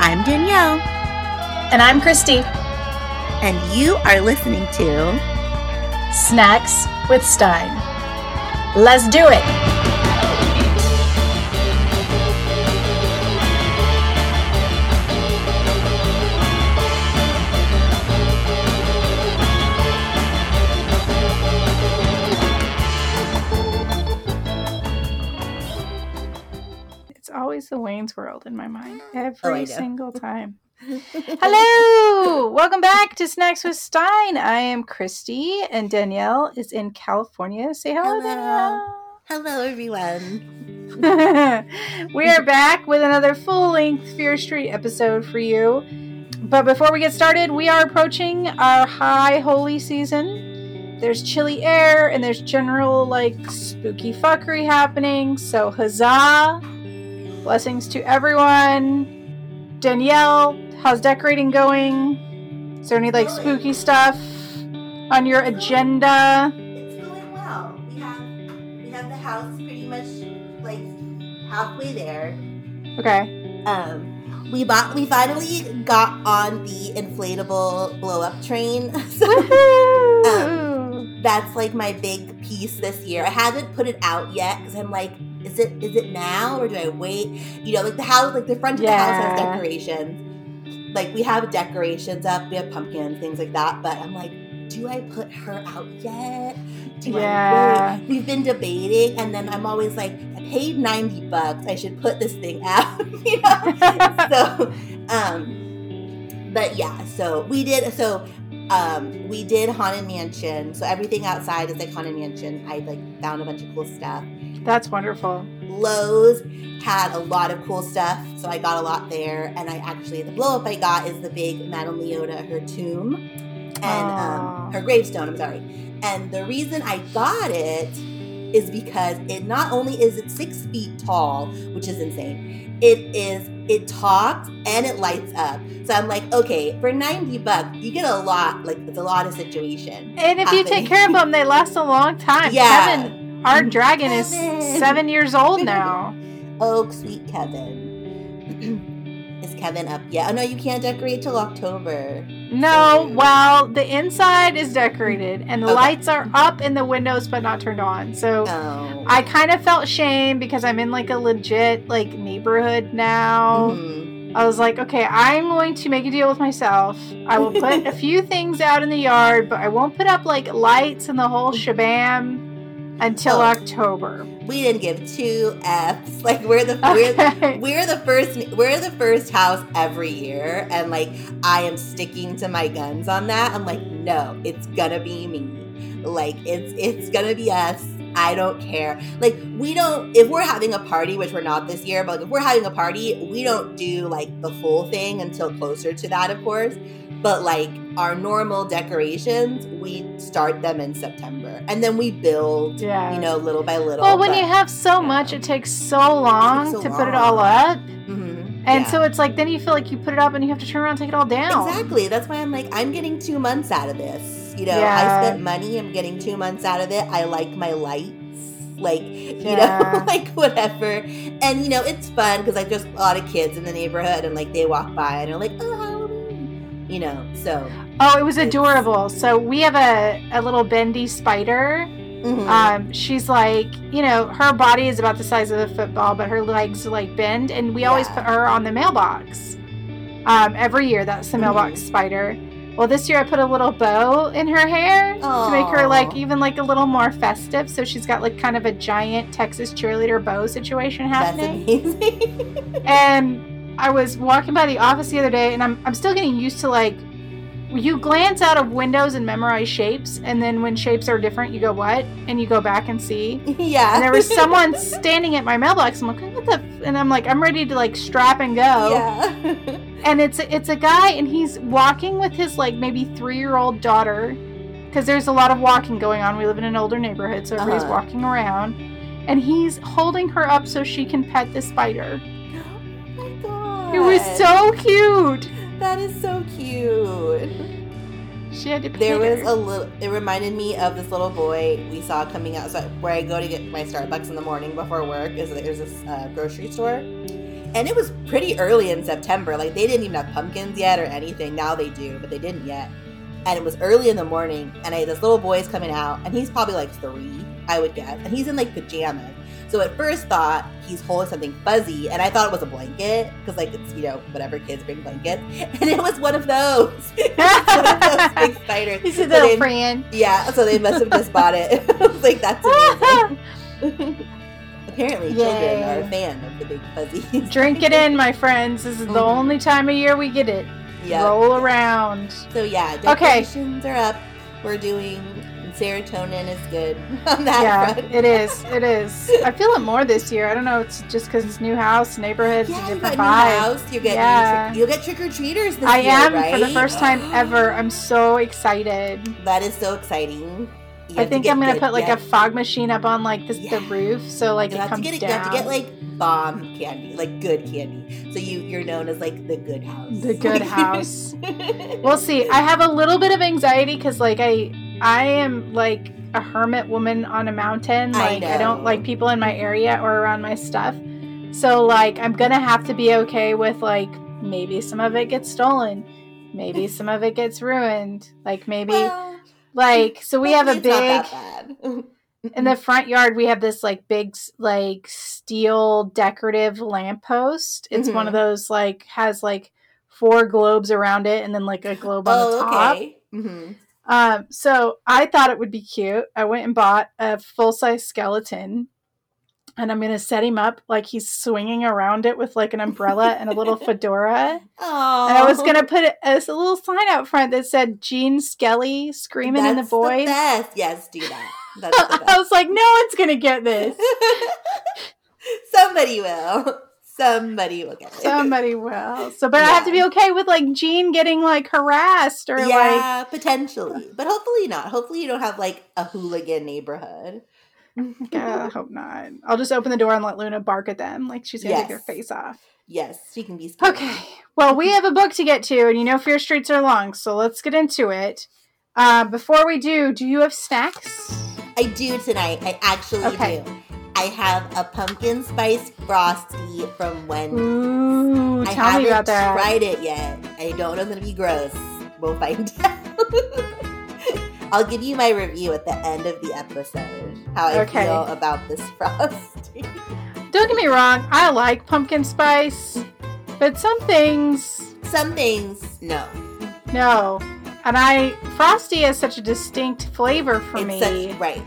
I'm Danielle. And I'm Christy. And you are listening to Snacks with Stein. Let's do it! The Wayne's World in my mind every single time. Hello, welcome back to Snacks with Stein. I am Christy, and Danielle is in California. Say hello, Danielle. Hello, everyone. We are back with another full-length Fear Street episode for you. But before we get started, we are approaching our high holy season. There's chilly air, and there's general spooky fuckery happening. So huzzah! Blessings to everyone. Danielle, how's decorating going? Is there any spooky stuff on your agenda? It's going well. We have the house pretty much halfway there. Okay. We finally got on the inflatable blow up train. That's my big piece this year. I haven't put it out yet because I'm is it now or do I wait? The house, the front of the house has decorations. We have decorations up. We have pumpkins, things like that. But I'm do I put her out yet? Do I wait? We've been debating. And then I'm always I paid $90. I should put this thing out. We did Haunted Mansion. So everything outside is Haunted Mansion. I found a bunch of cool stuff. That's wonderful. Lowe's had a lot of cool stuff, so I got a lot there. And the blow-up I got is the big Madame Leota, her tomb, and her gravestone, I'm sorry. And the reason I got it is because it not only is it 6 feet tall, which is insane, it talks and it lights up. So I'm okay, for $90, you get a lot, it's a lot of situation. And if you take care of them, they last a long time. Yeah. Kevin, our dragon is 7 years old now. Oh, sweet Kevin. Is Kevin up yet? Oh, no, you can't decorate till October. No, the inside is decorated, and the lights are up in the windows but not turned on. So I kind of felt shame because I'm in a legit neighborhood now. Mm-hmm. I was I'm going to make a deal with myself. I will put a few things out in the yard, but I won't put up lights and the whole shebang. Until October. We didn't give two F's. We're the first house every year, and I am sticking to my guns on that. I'm no, it's gonna be me. It's gonna be us. I don't care. We don't, if we're having a party, which we're not this year, but if we're having a party, we don't do the full thing until closer to that, of course. But our normal decorations, we start them in September, and then we build, little by little. Well, when you have so much, it takes so long to put it all up, mm-hmm. and so it's then you feel you put it up and you have to turn around and take it all down. Exactly. That's why I'm I'm getting 2 months out of this. I spent money. I'm getting 2 months out of it. I like my lights. Whatever. And it's fun because there's a lot of kids in the neighborhood, and they walk by and they're oh. So. Oh, it was adorable. So we have a little bendy spider. Mm-hmm. She's her body is about the size of a football, but her legs bend. And we always put her on the mailbox. Every year, that's the mailbox spider. Well, this year I put a little bow in her hair to make her even a little more festive. So she's got kind of a giant Texas cheerleader bow situation happening. That's amazing. And I was walking by the office the other day, and I'm still getting used to you glance out of windows and memorize shapes, and then when shapes are different, you go what? And you go back and see. Yeah. And there was someone standing at my mailbox. I'm what the? And I'm I'm ready to strap and go. Yeah. And it's a guy, and he's walking with his maybe 3-year-old daughter, because there's a lot of walking going on. We live in an older neighborhood, so everybody's walking around, and he's holding her up so she can pet the spider. It was so cute. That is so cute. She had to pay her. It reminded me of this little boy we saw coming out. So where I go to get my Starbucks in the morning before work is there's this grocery store. And it was pretty early in September. Like, they didn't even have pumpkins yet or anything. Now they do, but they didn't yet. And it was early in the morning, and this little boy is coming out, and he's probably like 3, I would guess. And he's in like pajamas. So at first thought he's holding something fuzzy, and I thought it was a blanket, because like it's, you know, whatever, kids bring blankets. And it was one of those. It was one of those big spiders. This is little Fran. Yeah, so they must have just bought it. I was like, that's amazing. Apparently, children are a fan of the big fuzzies. Drink it in, my friends. This is the only time of year we get it. Yep. Roll around. So yeah, decorations are up. We're doing... Serotonin is good on that front. It is. It is. I feel it more this year. I don't know. It's just because it's new house, neighborhood's a different vibe. You'll get trick-or-treaters this year, right? For the first time ever. I'm so excited. That is so exciting. I think I'm going to put a fog machine up on the roof, so it comes down. You have to get bomb candy, good candy. So you're known as the good house. The good house. We'll see. I have a little bit of anxiety because I am like a hermit woman on a mountain. I don't like people in my area or around my stuff. So I'm gonna have to be okay with maybe some of it gets stolen, maybe some of it gets ruined. So we have a big in the front yard. We have this big steel decorative lamppost. It's one of those has 4 globes around it and then a globe on the top. Okay. Mm-hmm. So I thought it would be cute. I went and bought a full-size skeleton, and I'm going to set him up he's swinging around it with an umbrella and a little fedora. Aww. And I was going to put a little sign out front that said, Gene Skelly screaming in the void. That's the best. Yes, do that. That's the best. I was no one's going to get this. Somebody will. Somebody will get it. Somebody will. So, but I have to be okay with Gene getting harassed or potentially, but hopefully not. Hopefully, you don't have a hooligan neighborhood. Yeah, I hope not. I'll just open the door and let Luna bark at them she's gonna take their face off. Yes, she can be scared. Okay. Well, we have a book to get to, and Fear Streets are long, so let's get into it. Before we do, you have snacks? I do tonight. I actually do. I have a pumpkin spice frosty from Wendy's. Ooh, tell me about that. I haven't tried it yet. I don't know if it's going to be gross. We'll find out. I'll give you my review at the end of the episode, how I feel about this frosty. Don't get me wrong. I like pumpkin spice, but some things, no. No. And frosty has such a distinct flavor for me. Right.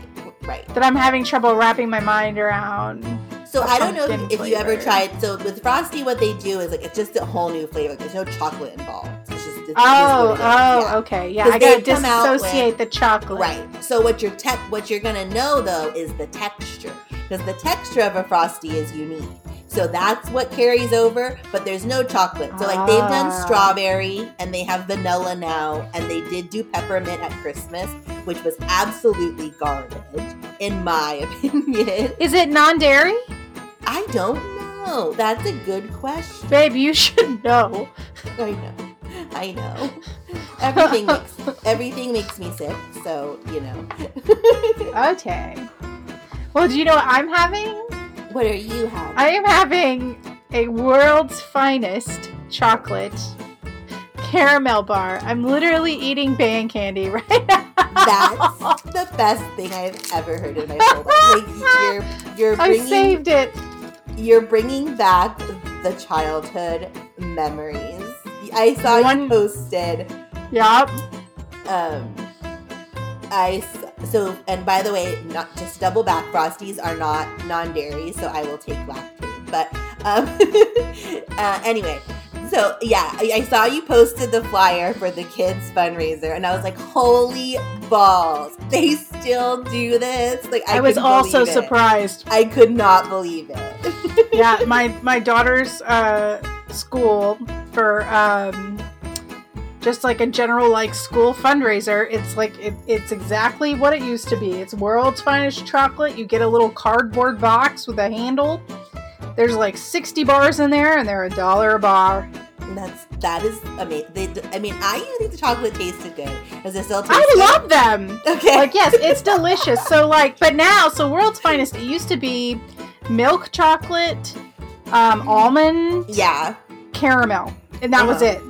That I'm having trouble wrapping my mind around. So I don't know if you ever tried. So with frosty, what they do is it's just a whole new flavor. There's no chocolate involved. It's just okay, yeah. I gotta dissociate the chocolate. Right. So what you're gonna know though is the texture, because the texture of a frosty is unique. So that's what carries over, but there's no chocolate. So they've done strawberry, and they have vanilla now, and they did do peppermint at Christmas, which was absolutely garbage, in my opinion. Is it non-dairy? I don't know. That's a good question. Babe, you should know. I know. Everything makes me sick, so, Okay. Well, do you know what I'm having? What are you having? I am having a World's Finest Chocolate caramel bar. I'm literally eating band candy right now. That's the best thing I've ever heard in my whole life. I saved it. You're bringing back the childhood memories. I saw you posted. Yep. And by the way, not just double back, frosties are not non-dairy, so I will take lactate. But anyway, so yeah, I saw you posted the flyer for the kids fundraiser, and I was like, holy balls, they still do this. I was also surprised. I could not believe it. Yeah, my daughter's school for just a general school fundraiser. It's it's exactly what it used to be. It's World's Finest Chocolate. You get a little cardboard box with a handle. There's 60 bars in there, and they're $1 a bar. And that is amazing. I think the chocolate tasted good. Does it still taste good? I love them. Okay. Yes, it's delicious. So but now, World's Finest, it used to be milk chocolate, almond, caramel, and that was it.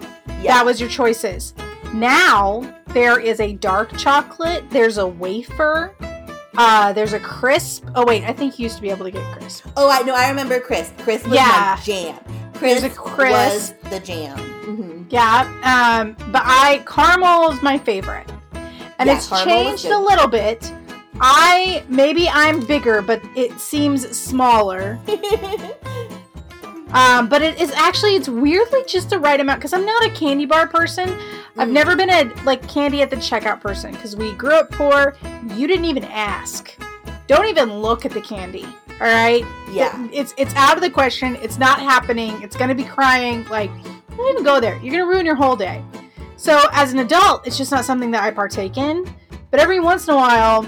Yeah. That was your choices. Now there is a dark chocolate. There's a wafer. There's a crisp. Oh wait, I think you used to be able to get crisp. Oh, I know. I remember crisp. Crisp was my jam. Crisp was the jam. Mm-hmm. Yeah. But caramel is my favorite, and it's changed a little bit. Maybe I'm bigger, but it seems smaller. But it is actually, it's weirdly just the right amount, because I'm not a candy bar person. Mm-hmm. I've never been a, candy at the checkout person, because we grew up poor. You didn't even ask. Don't even look at the candy, all right? Yeah. It's out of the question. It's not happening. It's going to be crying. Don't even go there. You're going to ruin your whole day. So, as an adult, it's just not something that I partake in. But every once in a while,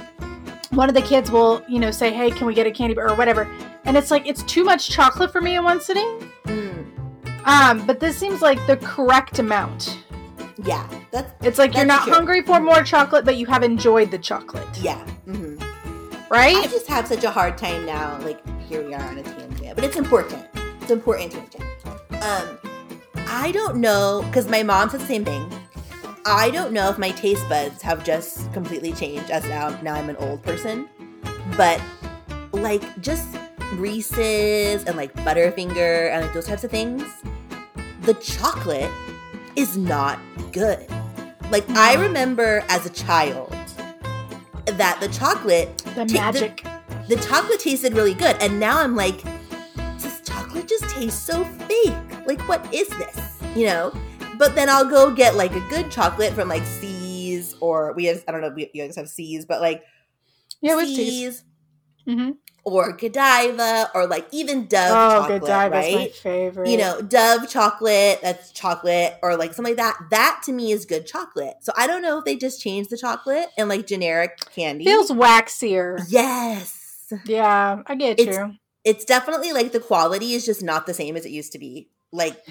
one of the kids will, say, hey, can we get a candy bar or whatever? And it's it's too much chocolate for me in one sitting. Mm. But this seems like the correct amount. Yeah. That's you're not hungry for more chocolate, but you have enjoyed the chocolate. Yeah. Mm-hmm. Right? I just have such a hard time now. Here we are on a tangent. But it's important. It's an important tangent. I don't know, because my mom said the same thing. I don't know if my taste buds have just completely changed as now I'm an old person. But, just Reese's and Butterfinger and those types of things, the chocolate is not good. I remember as a child that the chocolate, the chocolate tasted really good, and now I'm this chocolate just tastes so fake. What is this? But then I'll go get a good chocolate from See's, or I don't know if you guys have See's, but See's. Mm-hmm. Or Godiva, or even Dove chocolate, Godiva's right? My favorite. Dove chocolate, that's chocolate, or something like that. That to me is good chocolate. So I don't know if they just changed the chocolate and generic candy. Feels waxier. Yes. Yeah, I get you. It's definitely the quality is just not the same as it used to be.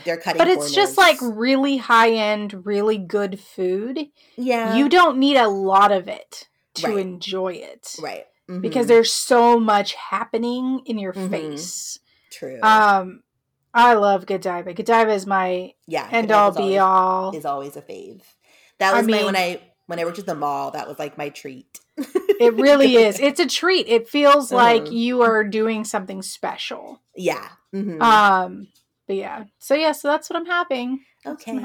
They're cutting corners. But it's just really high-end, really good food. Yeah. You don't need a lot of it to enjoy it. Right. Mm-hmm. Because there's so much happening in your face. True. I love Godiva. Godiva is my end-all, be-all. Is always a fave. That was when I worked at the mall, that was my treat. It really is. It's a treat. It feels like you are doing something special. Yeah. Mm-hmm. But yeah. So that's what I'm having. Okay.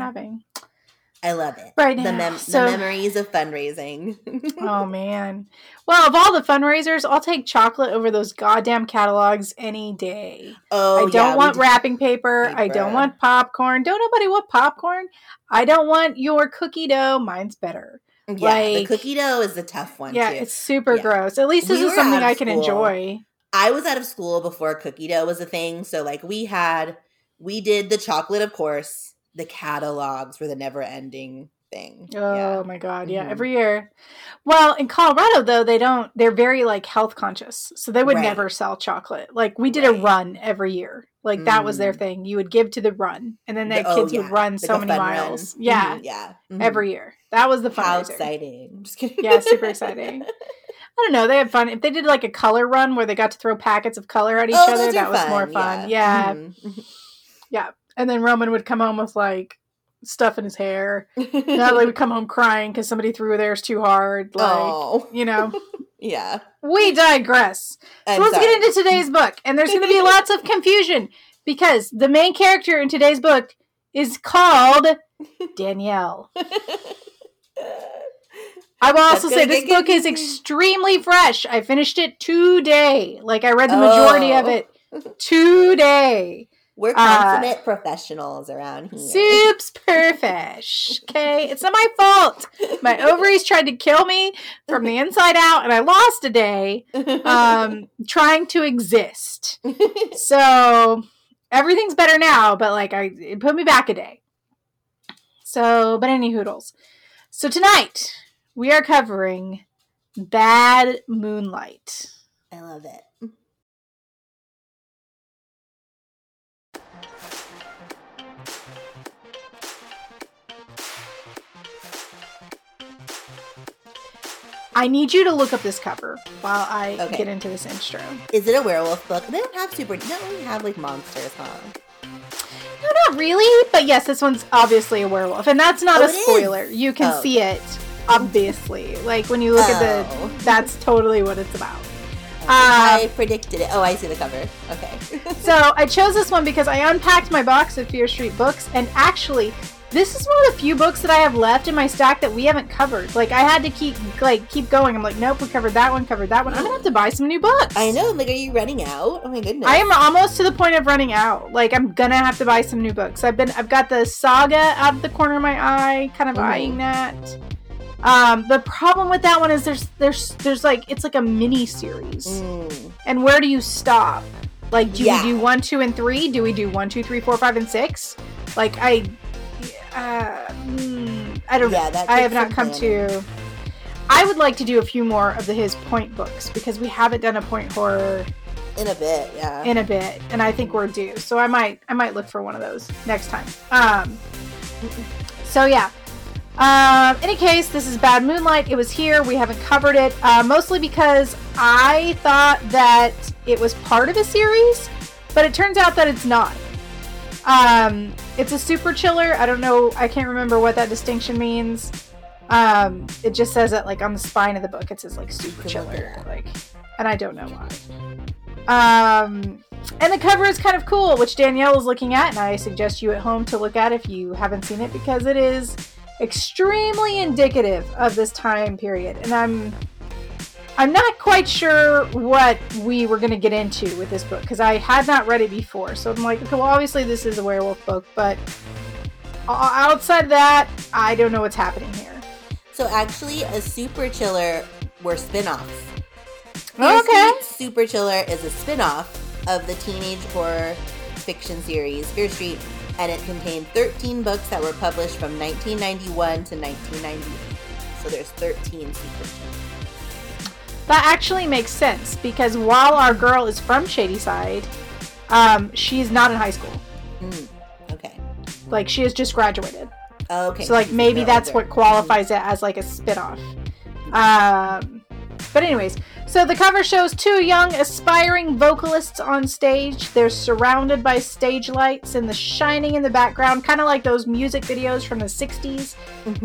I love it. Right now. The memories of fundraising. Oh, man. Well, of all the fundraisers, I'll take chocolate over those goddamn catalogs any day. Oh, I don't want wrapping paper. I don't want popcorn. Don't nobody want popcorn. I don't want your cookie dough. Mine's better. Yeah, the cookie dough is a tough one, too. Yeah, it's super gross. At least this is something I can enjoy. I was out of school before cookie dough was a thing. So, we did the chocolate, of course. The catalogs were the never-ending thing. Oh, my God. Yeah, every year. Well, in Colorado, though, they're very, health conscious. So they would never sell chocolate. We did a run every year. That was their thing. You would give to the run. And then kids would run so many miles. Run. Yeah. Mm-hmm. Yeah. Mm-hmm. Every year. That was the fundraiser. How exciting. I'm just kidding. Yeah, super exciting. I don't know. They had fun. If they did, a color run where they got to throw packets of color at each other, that was more fun. Yeah. Yeah. Mm-hmm. Yeah. And then Roman would come home with, stuff in his hair. Natalie would come home crying because somebody threw theirs too hard. Yeah. We digress. So let's get into today's book. And there's going to be lots of confusion because the main character in today's book is called Danielle. I will also say this book is extremely fresh. I finished it today. I read the majority of it today. We're consummate professionals around here. Soup's perfect. Okay? It's not my fault. My ovaries tried to kill me from the inside out, and I lost a day trying to exist. So everything's better now, but it put me back a day. So, but any hoodles. So tonight, we are covering Bad Moonlight. I love it. I need you to look up this cover while I get into this intro. Is it a werewolf book? They don't have they don't really have like monsters, huh? No, not really. But yes, this one's obviously a werewolf, and that's not a spoiler. Is. You can see it, obviously. Like when you look at the, that's totally what it's about. I predicted it. Oh, I see the cover. Okay. So I chose this one because I unpacked my box of Fear Street books, and actually, this is one of the few books that I have left in my stack that we haven't covered. Like, I had to keep going. I'm like, nope, we covered that one. I'm going to have to buy some new books. I know. Like, are you running out? Oh, my goodness. I am almost to the point of running out. Like, I'm going to have to buy some new books. I've got the Saga out of the corner of my eye, kind of eyeing that. The problem with that one is there's like, it's like a mini series. Mm. And where do you stop? Like, do we do 1, 2, and 3? Do we do 1, 2, 3, 4, 5, and 6? Like, I don't know. I have not come to... I would like to do a few more of the His Point books, because we haven't done a point horror... In a bit, and I think we're due. So I might look for one of those next time. So yeah. Any case, this is Bad Moonlight. It was here. We haven't covered it. Mostly because I thought that it was part of a series, but it turns out that it's not. It's a super chiller. I don't know. I can't remember what that distinction means. It just says it like on the spine of the book. It says like super chiller, like, and I don't know why. And the cover is kind of cool, which Danielle is looking at, and I suggest you at home to look at if you haven't seen it, because it is extremely indicative of this time period. And I'm not quite sure what we were going to get into with this book, because I had not read it before. So I'm like, okay, well, obviously this is a werewolf book, but outside of that, I don't know what's happening here. So actually, a super chiller were spinoffs. Okay. Super chiller is a spinoff of the teenage horror fiction series Fear Street, and it contained 13 books that were published from 1991 to 1998. So there's 13 super chillers. That actually makes sense, because while our girl is from Shadyside, she's not in high school. Mm, okay. Like, she has just graduated. Oh, okay. So, like, maybe that's what qualifies it as, like, a spinoff. But anyways, so the cover shows two young, aspiring vocalists on stage. They're surrounded by stage lights and the shining in the background, kind of like those music videos from the 60s,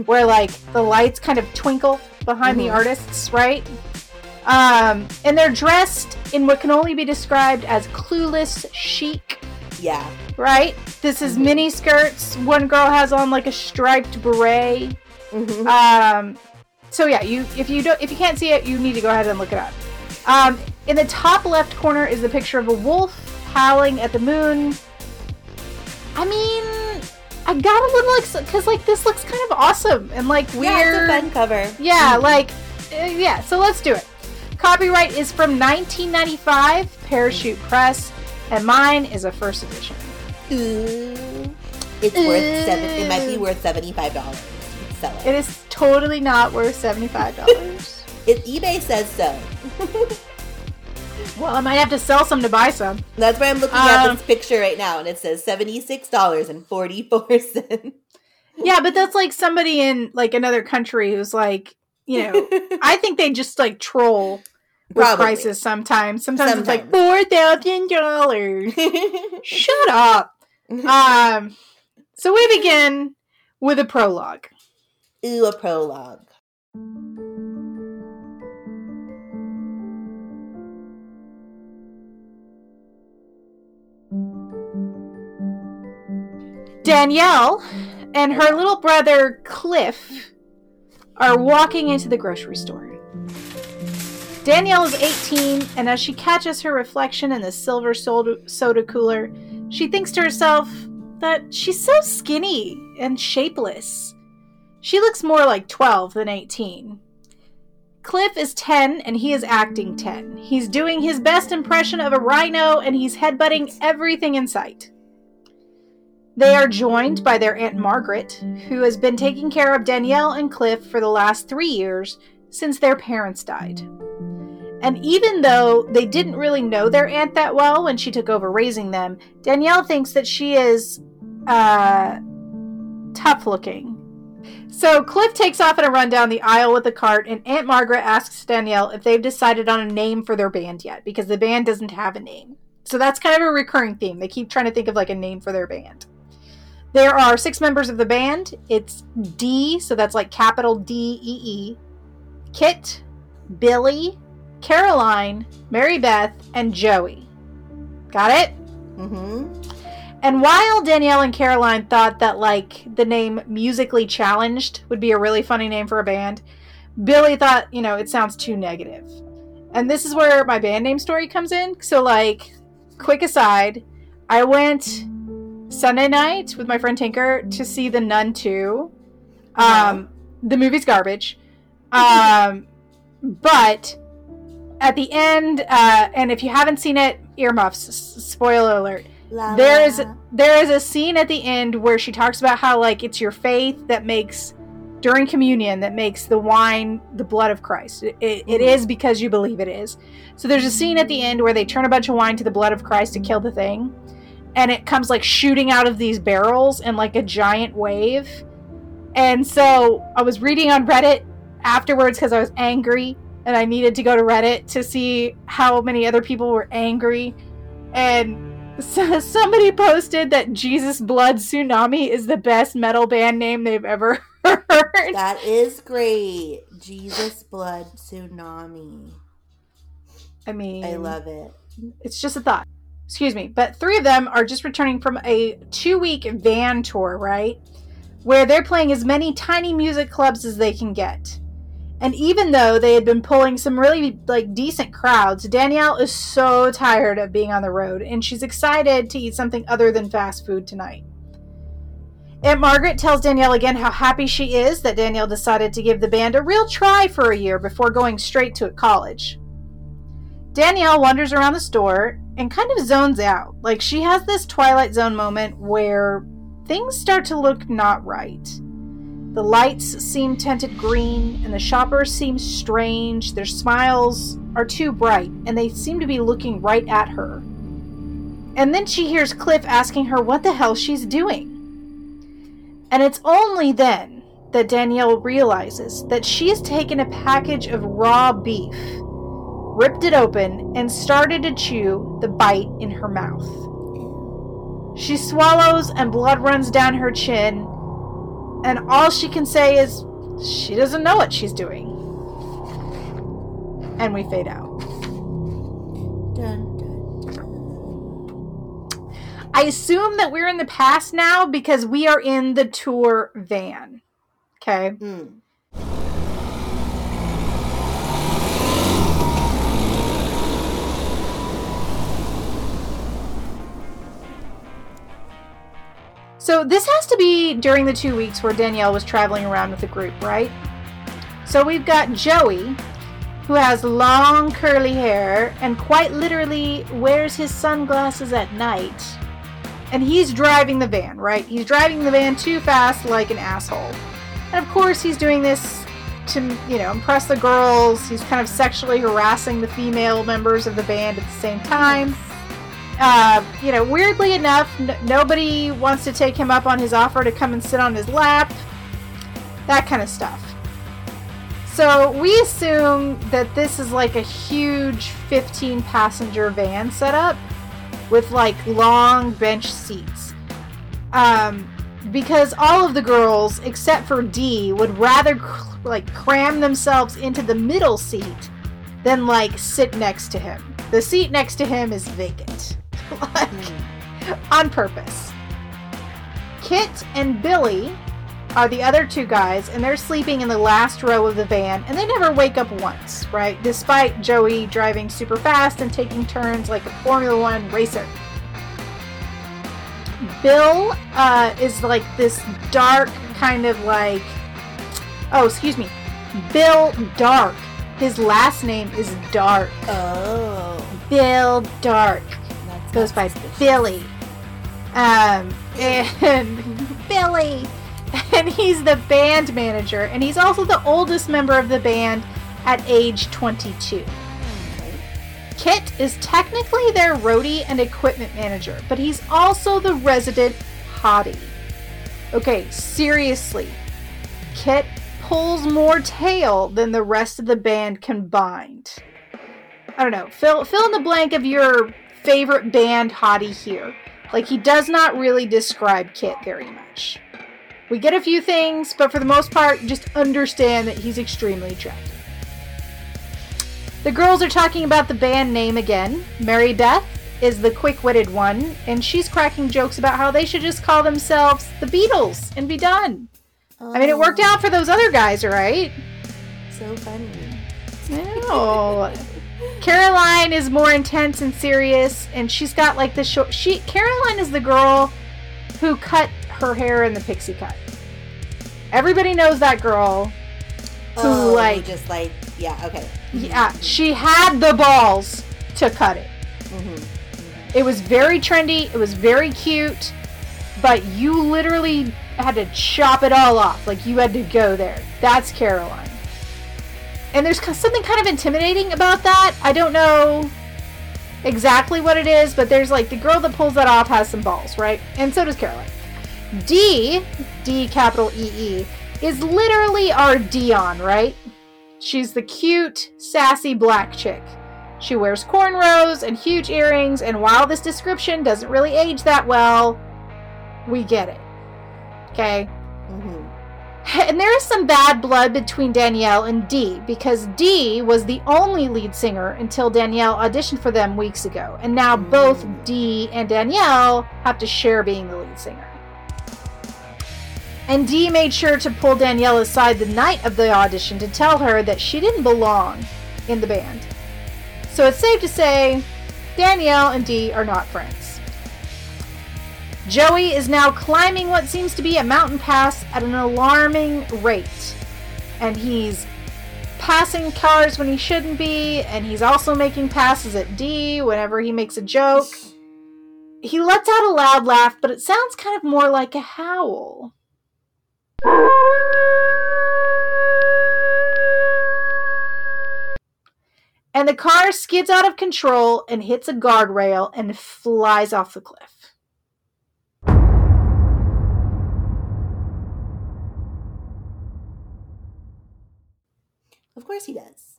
where, like, the lights kind of twinkle behind the artists, right? And they're dressed in what can only be described as clueless chic. Yeah. Right? This is mini skirts. One girl has on like a striped beret. Mm-hmm. So yeah, if you can't see it, you need to go ahead and look it up. In the top left corner is the picture of a wolf howling at the moon. I mean, I got a little because like this looks kind of awesome and like weird. Yeah, it's a fun cover. Yeah, so let's do it. Copyright is from 1995, Parachute Press, and mine is a first edition. Ooh. It's worth it might be worth $75. Sell it. It is totally not worth $75. If eBay says so. Well, I might have to sell some to buy some. That's why I'm looking at this picture right now, and it says $76.44. Yeah, but that's like somebody in like another country who's like, you know, I think they just like troll with prices sometimes. Sometimes it's like $4,000. Shut up. So we begin with a prologue. Ooh, a prologue. Danielle and her little brother Cliff are walking into the grocery store. Danielle is 18, and as she catches her reflection in the silver soda cooler, she thinks to herself that she's so skinny and shapeless. She looks more like 12 than 18. Cliff is 10, and he is acting 10. He's doing his best impression of a rhino, and he's headbutting everything in sight. They are joined by their Aunt Margaret, who has been taking care of Danielle and Cliff for the last 3 years since their parents died. And even though they didn't really know their aunt that well when she took over raising them, Danielle thinks that she is tough looking So Cliff takes off on a run down the aisle with the cart, and Aunt Margaret asks Danielle if they've decided on a name for their band yet, because the band doesn't have a name. So that's kind of a recurring theme. They keep trying to think of like a name for their band. There are 6 members of the band. It's D, so that's like capital D-E-E, Kit, Billy, Caroline, Mary Beth, and Joey. Got it? Mm-hmm. And while Danielle and Caroline thought that, like, the name Musically Challenged would be a really funny name for a band, Billy thought, you know, it sounds too negative. And this is where my band name story comes in. So, like, quick aside, I went Sunday night with my friend Tinker to see The Nun 2. The movie's garbage. But at the end, and if you haven't seen it, earmuffs, spoiler alert. There is a scene at the end where she talks about how, like, it's your faith that makes, during communion, that makes the wine the blood of Christ. It is because you believe it is. So there's a scene at the end where they turn a bunch of wine to the blood of Christ to kill the thing. And it comes, like, shooting out of these barrels in, like, a giant wave. And so I was reading on Reddit afterwards because I was angry. And I needed to go to Reddit to see how many other people were angry. And so somebody posted that Jesus Blood Tsunami is the best metal band name they've ever heard. That is great. Jesus Blood Tsunami. I mean, I love it. It's just a thought. Excuse me. But 3 of them are just returning from a 2-week van tour, right? Where they're playing as many tiny music clubs as they can get. And even though they had been pulling some really, like, decent crowds, Danielle is so tired of being on the road, and she's excited to eat something other than fast food tonight. Aunt Margaret tells Danielle again how happy she is that Danielle decided to give the band a real try for a year before going straight to college. Danielle wanders around the store and kind of zones out. Like, she has this Twilight Zone moment where things start to look not right. The lights seem tinted green, and the shoppers seem strange. Their smiles are too bright, and they seem to be looking right at her. And then she hears Cliff asking her what the hell she's doing. And it's only then that Danielle realizes that she has taken a package of raw beef, ripped it open, and started to chew the bite in her mouth. She swallows, and blood runs down her chin. And all she can say is, she doesn't know what she's doing. And we fade out. Dun, dun, dun. I assume that we're in the past now because we are in the tour van. Okay? Mm. So this has to be during the 2 weeks where Danielle was traveling around with the group, right? So we've got Joey, who has long curly hair and quite literally wears his sunglasses at night. And he's driving the van, right? He's driving the van too fast like an asshole. And of course he's doing this to, you know, impress the girls. He's kind of sexually harassing the female members of the band at the same time. You know, weirdly enough, nobody wants to take him up on his offer to come and sit on his lap. That kind of stuff. So we assume that this is like a huge 15-passenger van setup with like long bench seats. Because all of the girls, except for Dee, would rather cram themselves into the middle seat than like sit next to him. The seat next to him is vacant. On purpose. Kit and Billy are the other 2 guys, and they're sleeping in the last row of the van, and they never wake up once, right? Despite Joey driving super fast and taking turns like a Formula One racer. Bill is like this dark kind of like... Oh, excuse me. Bill Dark. His last name is Dark. Oh. Bill Dark. Goes by Billy. And Billy. And he's the band manager. And he's also the oldest member of the band at age 22. Okay. Kit is technically their roadie and equipment manager, but he's also the resident hottie. Okay, seriously. Kit pulls more tail than the rest of the band combined. I don't know. Fill in the blank of your favorite band hottie here. Like, he does not really describe Kit very much. We get a few things, but for the most part, just understand that he's extremely attractive. The girls are talking about the band name again. Mary Beth is the quick-witted one, and she's cracking jokes about how they should just call themselves the Beatles and be done. Oh. I mean, it worked out for those other guys, right? So funny. No. Caroline is more intense and serious, and she's got like the short... Caroline is the girl who cut her hair in the pixie cut. Everybody knows that girl. Oh, who, like... just like... Yeah, okay. Yeah, she had the balls to cut it. Mm-hmm. It was very trendy. It was very cute. But you literally had to chop it all off. Like, you had to go there. That's Caroline. And there's something kind of intimidating about that. I don't know exactly what it is, but there's like the girl that pulls that off has some balls, right? And so does Caroline. D capital EE, is literally our Dion, right? She's the cute, sassy black chick. She wears cornrows and huge earrings, and while this description doesn't really age that well, we get it. Okay? Mm-hmm. And there is some bad blood between Danielle and Dee, because Dee was the only lead singer until Danielle auditioned for them weeks ago. And now both Dee and Danielle have to share being the lead singer. And Dee made sure to pull Danielle aside the night of the audition to tell her that she didn't belong in the band. So it's safe to say Danielle and Dee are not friends. Joey is now climbing what seems to be a mountain pass at an alarming rate. And he's passing cars when he shouldn't be, and he's also making passes at Dee whenever he makes a joke. He lets out a loud laugh, but it sounds kind of more like a howl. And the car skids out of control and hits a guardrail and flies off the cliff. Of course he does.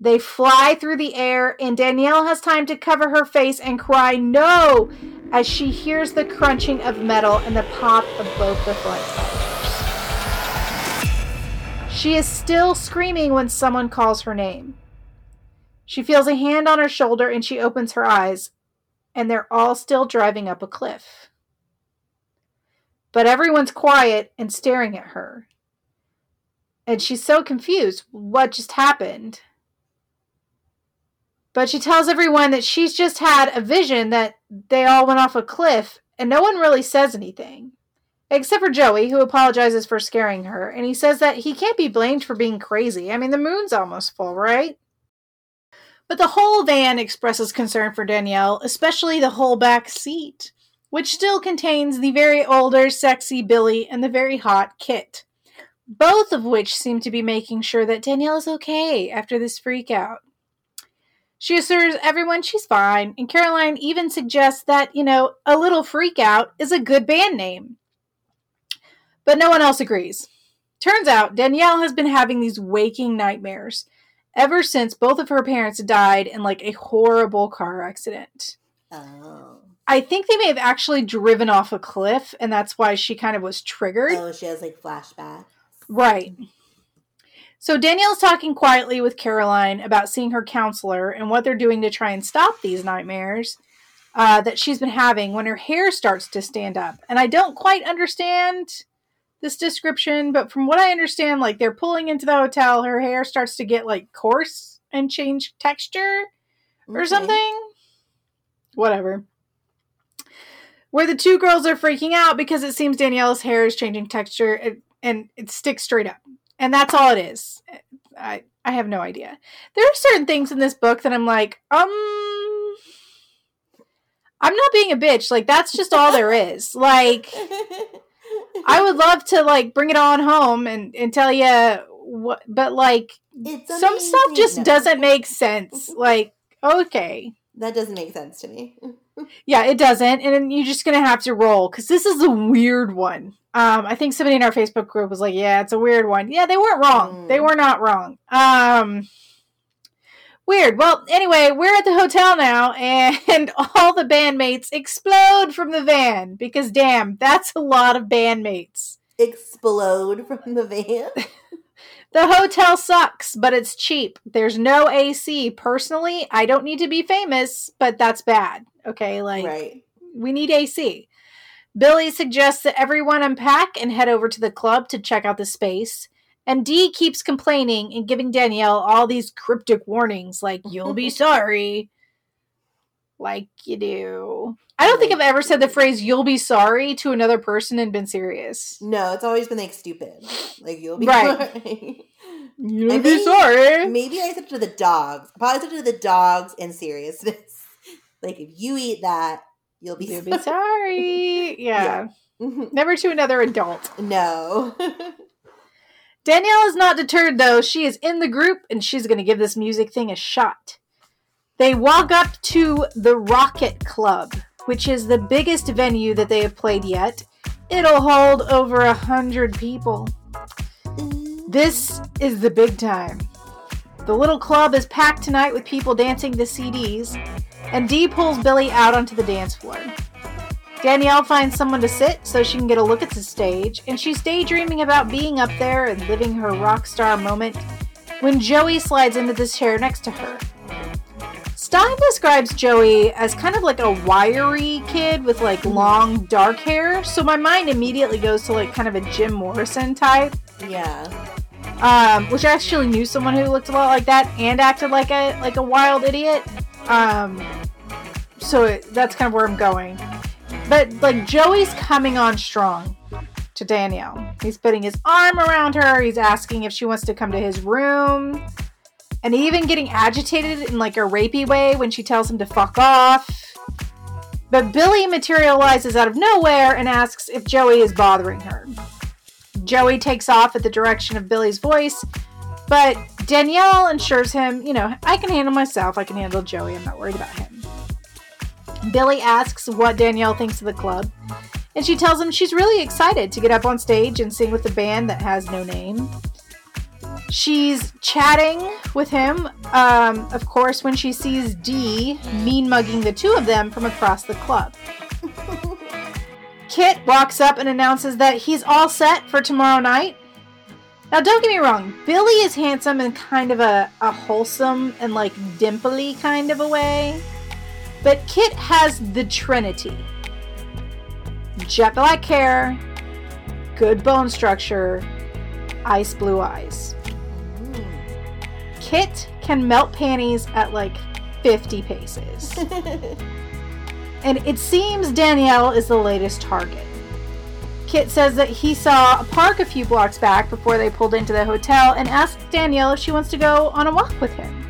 They fly through the air, and Danielle has time to cover her face and cry no as she hears the crunching of metal and the pop of both the flight fighters. She is still screaming when someone calls her name. She feels a hand on her shoulder, and she opens her eyes, and they're all still driving up a cliff. But everyone's quiet and staring at her. And she's so confused. What just happened? But she tells everyone that she's just had a vision that they all went off a cliff, and no one really says anything. Except for Joey, who apologizes for scaring her, and he says that he can't be blamed for being crazy. I mean, the moon's almost full, right? But the whole van expresses concern for Danielle, especially the whole back seat, which still contains the very older, sexy Billy and the very hot Kit. Both of which seem to be making sure that Danielle is okay after this freakout. She assures everyone she's fine, and Caroline even suggests that, you know, a little freakout is a good band name. But no one else agrees. Turns out Danielle has been having these waking nightmares ever since both of her parents died in like a horrible car accident. Oh. I think they may have actually driven off a cliff, and that's why she kind of was triggered. Oh, she has like flashbacks. Right. So Danielle's talking quietly with Caroline about seeing her counselor and what they're doing to try and stop these nightmares that she's been having when her hair starts to stand up. And I don't quite understand this description, but from what I understand, like they're pulling into the hotel, her hair starts to get like coarse and change texture or something. Whatever. Where the two girls are freaking out because it seems Danielle's hair is changing texture. And it sticks straight up. And that's all it is. I have no idea. There are certain things in this book that I'm like, I'm not being a bitch. Like, that's just all there is. Like, I would love to, like, bring it on home and tell you what, but, like, it's some stuff just doesn't make sense. Like, okay. That doesn't make sense to me. Yeah, it doesn't. And then you're just going to have to roll, because this is a weird one. I think somebody in our Facebook group was like, yeah, it's a weird one. Yeah, they weren't wrong. Mm. They were not wrong. Weird. Well, anyway, we're at the hotel now, and all the bandmates explode from the van, because, damn, that's a lot of bandmates. Explode from the van? The hotel sucks, but it's cheap. There's no AC. Personally, I don't need to be famous, but that's bad. Okay, like, right. We need AC. Billy suggests that everyone unpack and head over to the club to check out the space. And Dee keeps complaining and giving Danielle all these cryptic warnings, like, you'll be sorry. Like you do. I don't think I've ever said the phrase "you'll be sorry" to another person and been serious. No, it's always been like stupid. Like, you'll be sorry. You'll be sorry. Maybe I said to the dogs. Probably said to the dogs in seriousness. Like, if you eat that, you'll be sorry. Yeah. Never to another adult. No. Danielle is not deterred, though. She is in the group, and she's going to give this music thing a shot. They walk up to the Rocket Club, which is the biggest venue that they have played yet. It'll hold over 100 people. This is the big time. The little club is packed tonight with people dancing to CDs, and Dee pulls Billy out onto the dance floor. Danielle finds someone to sit so she can get a look at the stage, and she's daydreaming about being up there and living her rock star moment when Joey slides into this chair next to her. Stein describes Joey as kind of like a wiry kid with like long dark hair, so my mind immediately goes to like kind of a Jim Morrison type. Yeah. Which I actually knew someone who looked a lot like that and acted like a wild idiot. So that's kind of where I'm going. But, like, Joey's coming on strong to Danielle. He's putting his arm around her. He's asking if she wants to come to his room. And even getting agitated in, like, a rapey way when she tells him to fuck off. But Billy materializes out of nowhere and asks if Joey is bothering her. Joey takes off at the direction of Billy's voice. But Danielle assures him, you know, I can handle myself. I can handle Joey. I'm not worried about him. Billy asks what Danielle thinks of the club, and she tells him she's really excited to get up on stage and sing with the band that has no name. She's chatting with him, of course, when she sees Dee mean-mugging the two of them from across the club. Kit walks up and announces that he's all set for tomorrow night. Now, don't get me wrong, Billy is handsome in kind of a wholesome and, like, dimply kind of a way. But Kit has the trinity: jet black hair, good bone structure, ice blue eyes. Ooh. Kit can melt panties at like 50 paces. And it seems Danielle is the latest target. Kit says that he saw a park a few blocks back before they pulled into the hotel and asked Danielle if she wants to go on a walk with him.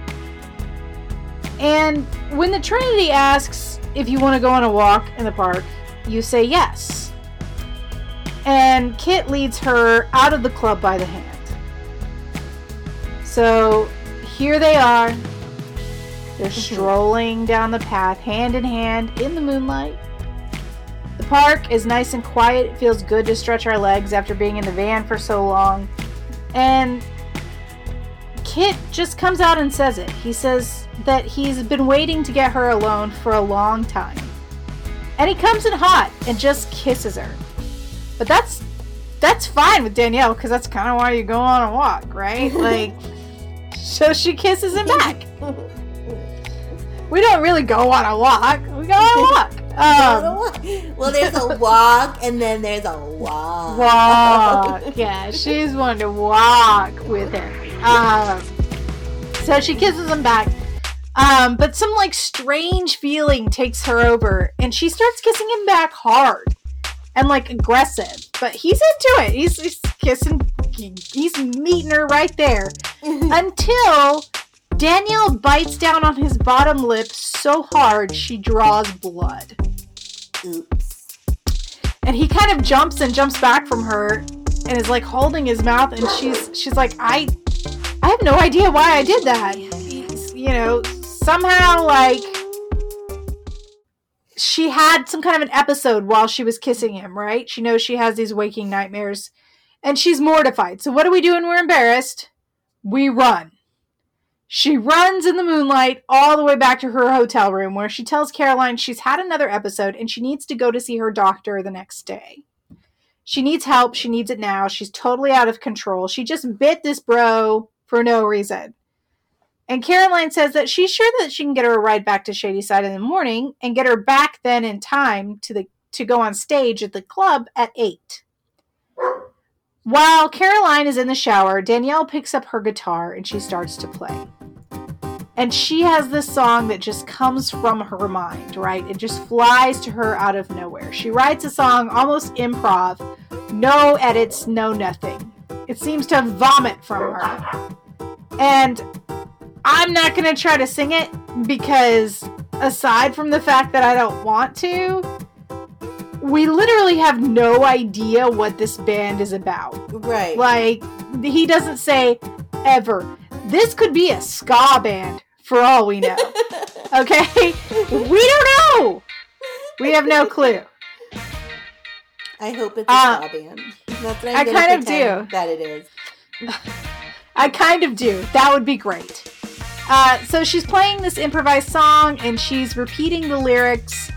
And when the Trinity asks if you want to go on a walk in the park, you say yes. And Kit leads her out of the club by the hand. So here they are. They're strolling down the path hand in hand in the moonlight. The park is nice and quiet. It feels good to stretch our legs after being in the van for so long. And Kit just comes out and says it. He says that he's been waiting to get her alone for a long time. And he comes in hot and just kisses her. But that's fine with Danielle, because that's kind of why you go on a walk, right? Like, so she kisses him back. We don't really go on a walk. We go on a walk. Well, there's a walk, and then there's a walk. Yeah, she's wanting to walk with him. So she kisses him back, but some like strange feeling takes her over, and she starts kissing him back hard and like aggressive. But he's into it. He's kissing. He's meeting her right there until Danielle bites down on his bottom lip so hard she draws blood. Oops. And he kind of jumps back from her and is like holding his mouth, and she's like, I have no idea why I did that. You know, somehow, like, she had some kind of an episode while she was kissing him, right? She knows she has these waking nightmares, and she's mortified. So what do we do when we're embarrassed? We run. She runs in the moonlight all the way back to her hotel room, where she tells Caroline she's had another episode and she needs to go to see her doctor the next day. She needs help. She needs it now. She's totally out of control. She just bit this bro for no reason. And Caroline says that she's sure that she can get her a ride back to Shadyside in the morning and get her back then in time to go on stage at the club at 8. While Caroline is in the shower, Danielle picks up her guitar and she starts to play. And she has this song that just comes from her mind, right? It just flies to her out of nowhere. She writes a song almost improv, no edits, no nothing. It seems to vomit from her. And I'm not going to try to sing it because, aside from the fact that I don't want to, we literally have no idea what this band is about. Right. Like, he doesn't say ever. This could be a ska band, for all we know. Okay? We don't know! We have no clue. I hope it's a ska band. That's what I kind of do. That it is. I kind of do. That would be great. So she's playing this improvised song, and she's repeating the lyrics,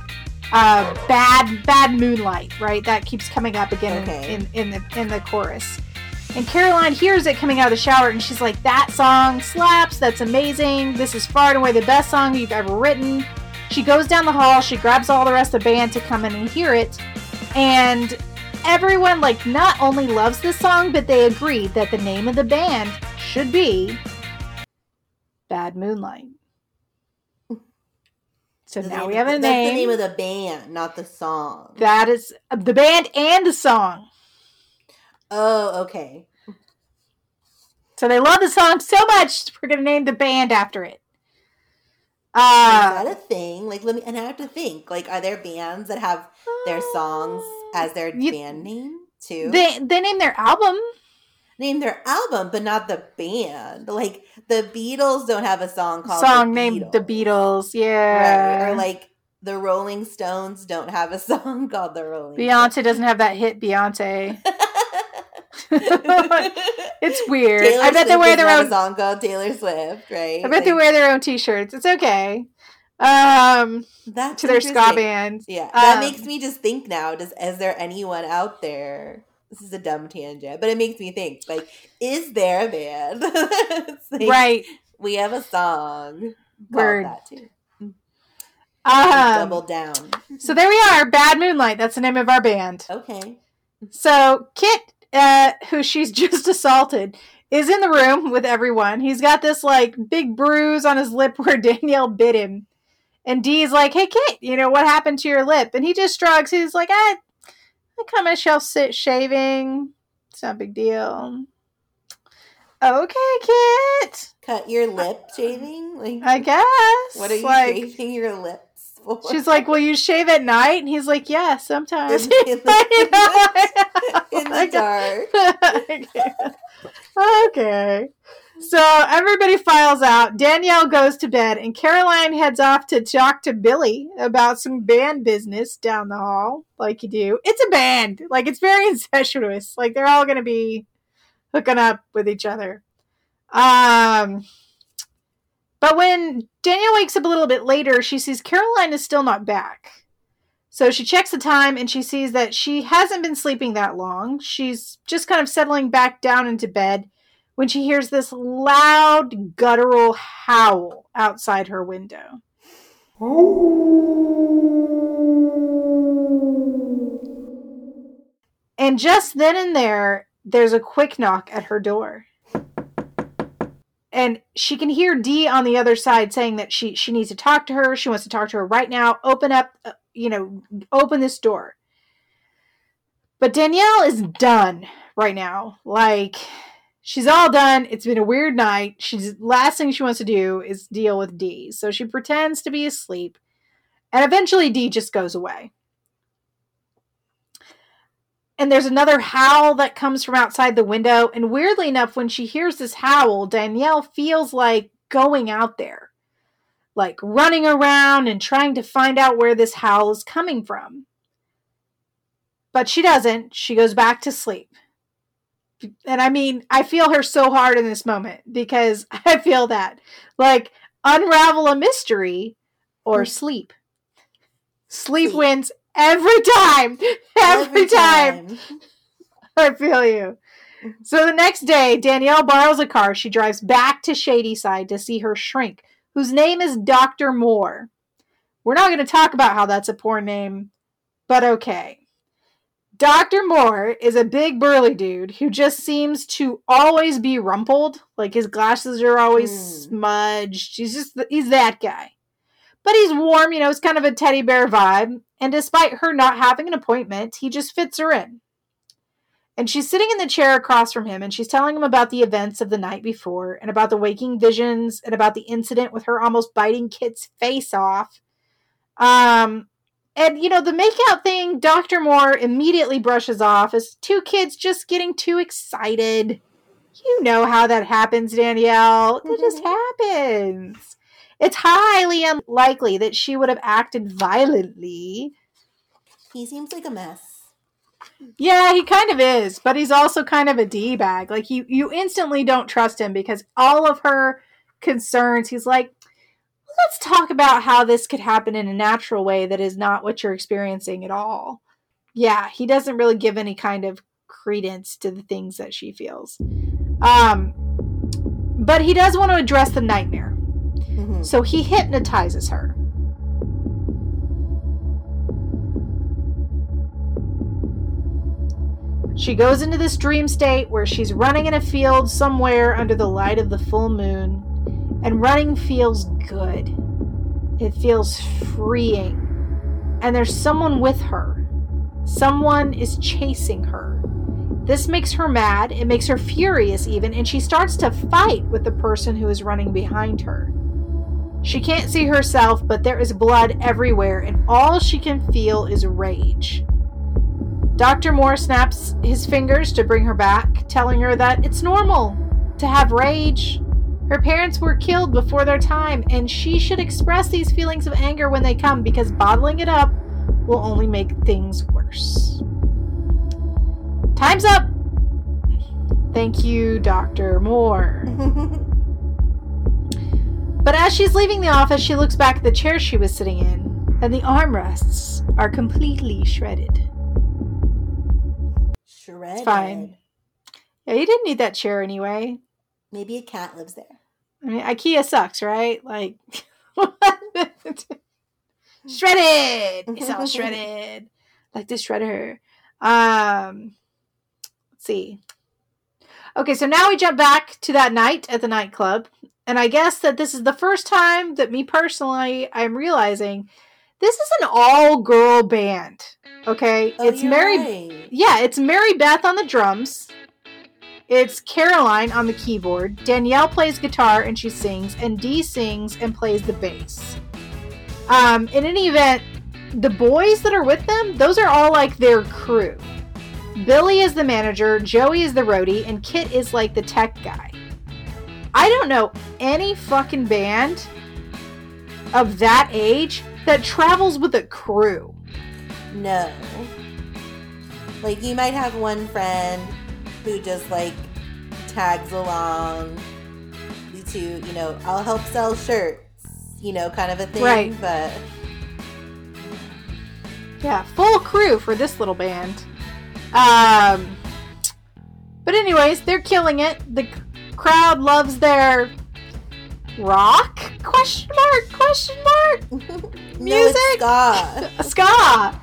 Bad Moonlight, right? That keeps coming up again in the chorus. And Caroline hears it coming out of the shower, and she's like, that song slaps, that's amazing, this is far and away the best song you've ever written. She goes down the hall, she grabs all the rest of the band to come in and hear it, and everyone, like, not only loves this song, but they agree that the name of the band should be Bad Moonlight. So now we have a name. That's the name of the band, not the song. That is the band and the song. Oh, okay. So they love the song so much, we're going to name the band after it. Is that a thing? Like, I have to think. Like, are there bands that have their songs as their band name too? They name their album. Name their album, but not the band. Like, the Beatles don't have a song called named The Beatles, yeah. Right. Or like the Rolling Stones don't have a song called The Rolling Stones. Beyonce doesn't have that hit Beyonce. It's weird. I bet they wear their own song called Taylor Swift, right? I bet they wear their own t-shirts. It's okay. That's to their ska bands. Yeah. That makes me just think now, is there anyone out there? This is a dumb tangent, but it makes me think, like, is there a band? Like, right. We have a song called that too. Double down. So there we are. Bad Moonlight. That's the name of our band. Okay. So Kit, who she's just assaulted, is in the room with everyone. He's got this, like, big bruise on his lip where Danielle bit him. And Dee's like, hey, Kit, you know, what happened to your lip? And he just shrugs. He's like, I cut myself shaving. It's not a big deal. Okay, Kit. Cut your lip shaving? Like, I guess. What are you, like, shaving your lips for? She's like, will you shave at night? And he's like, yeah, sometimes. In the dark. Okay. So everybody files out. Danielle goes to bed, and Caroline heads off to talk to Billy about some band business down the hall, like you do. It's a band. Like, it's very incestuous. Like, they're all going to be hooking up with each other. But when Danielle wakes up a little bit later, she sees Caroline is still not back. So she checks the time, and she sees that she hasn't been sleeping that long. She's just kind of settling back down into bed when she hears this loud, guttural howl outside her window. And just then and there, there's a quick knock at her door. And she can hear Dee on the other side saying that she needs to talk to her. She wants to talk to her right now. Open up. You know, open this door. But Danielle is done right now. Like, she's all done. It's been a weird night. Last thing she wants to do is deal with Dee. So she pretends to be asleep. And eventually Dee just goes away. And there's another howl that comes from outside the window. And weirdly enough, when she hears this howl, Danielle feels like going out there. like running around and trying to find out where this howl is coming from. But she doesn't. She goes back to sleep. And I mean, I feel her so hard in this moment because I feel that. Like, unravel a mystery or sleep. Sleep wins every time. Every time. I feel you. So the next day, Danielle borrows a car. She drives back to Shadyside to see her shrink, whose name is Dr. Moore. We're not going to talk about how that's a poor name, but okay. Dr. Moore is a big burly dude who just seems to always be rumpled. Like, his glasses are always smudged. He's that guy. But he's warm, you know, it's kind of a teddy bear vibe. And despite her not having an appointment, he just fits her in. And she's sitting in the chair across from him, and she's telling him about the events of the night before, and about the waking visions, and about the incident with her almost biting Kit's face off. And, you know, the makeout thing, Dr. Moore immediately brushes off as two kids just getting too excited. You know how that happens, Danielle. It just happens. It's highly unlikely that she would have acted violently. He seems like a mess. Yeah, he kind of is, but he's also kind of a D-bag. Like, you instantly don't trust him because all of her concerns, he's like, let's talk about how this could happen in a natural way that is not what you're experiencing at all. Yeah, he doesn't really give any kind of credence to the things that she feels. But he does want to address the nightmare. Mm-hmm. So he hypnotizes her. She goes into this dream state where she's running in a field somewhere under the light of the full moon. And running feels good. It feels freeing. And there's someone with her. Someone is chasing her. This makes her mad. It makes her furious even. And she starts to fight with the person who is running behind her. She can't see herself, but there is blood everywhere. And all she can feel is rage. Dr. Moore snaps his fingers to bring her back, telling her that it's normal to have rage. Her parents were killed before their time, and she should express these feelings of anger when they come because bottling it up will only make things worse. Time's up! Thank you, Dr. Moore. But as she's leaving the office, she looks back at the chair she was sitting in, and the armrests are completely shredded. Shredded? It's fine. Yeah, you didn't need that chair anyway. Maybe a cat lives there. I mean, IKEA sucks, right? Like, shredded. It's all shredded. Like the shredder. Let's see. Okay, so now we jump back to that night at the nightclub. And I guess that this is the first time that me personally, I'm realizing this is an all-girl band. Okay? Oh, it's Mary. Right. Yeah, it's Mary Beth on the drums. It's Caroline on the keyboard, Danielle plays guitar and she sings, and Dee sings and plays the bass. In any event, the boys that are with them, those are all like their crew. Billy is the manager, Joey is the roadie, and Kit is like the tech guy. I don't know any fucking band of that age that travels with a crew. No. Like, you might have one friend who just like tags along to, you know, I'll help sell shirts, you know, kind of a thing. Right. But yeah, full crew for this little band. But anyways, they're killing it. The crowd loves their rock ? Music. No, it's ska.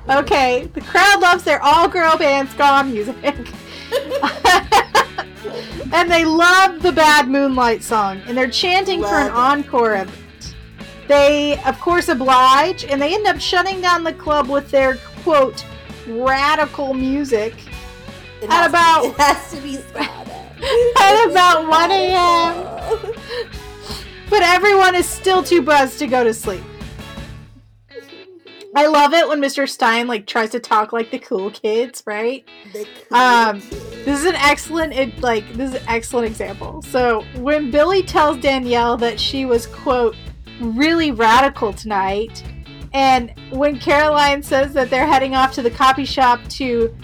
Okay, the crowd loves their all-girl band ska music. And they love the Bad Moonlight song, and they're chanting for an encore of it. They, of course, oblige, and they end up shutting down the club with their, quote, radical music at about 1 a.m. But everyone is still too buzzed to go to sleep. I love it when Mr. Stein, like, tries to talk like the cool kids, right? The cool kids. This is an excellent, this is an excellent example. So, when Billy tells Danielle that she was, quote, really radical tonight. And when Caroline says that they're heading off to the coffee shop to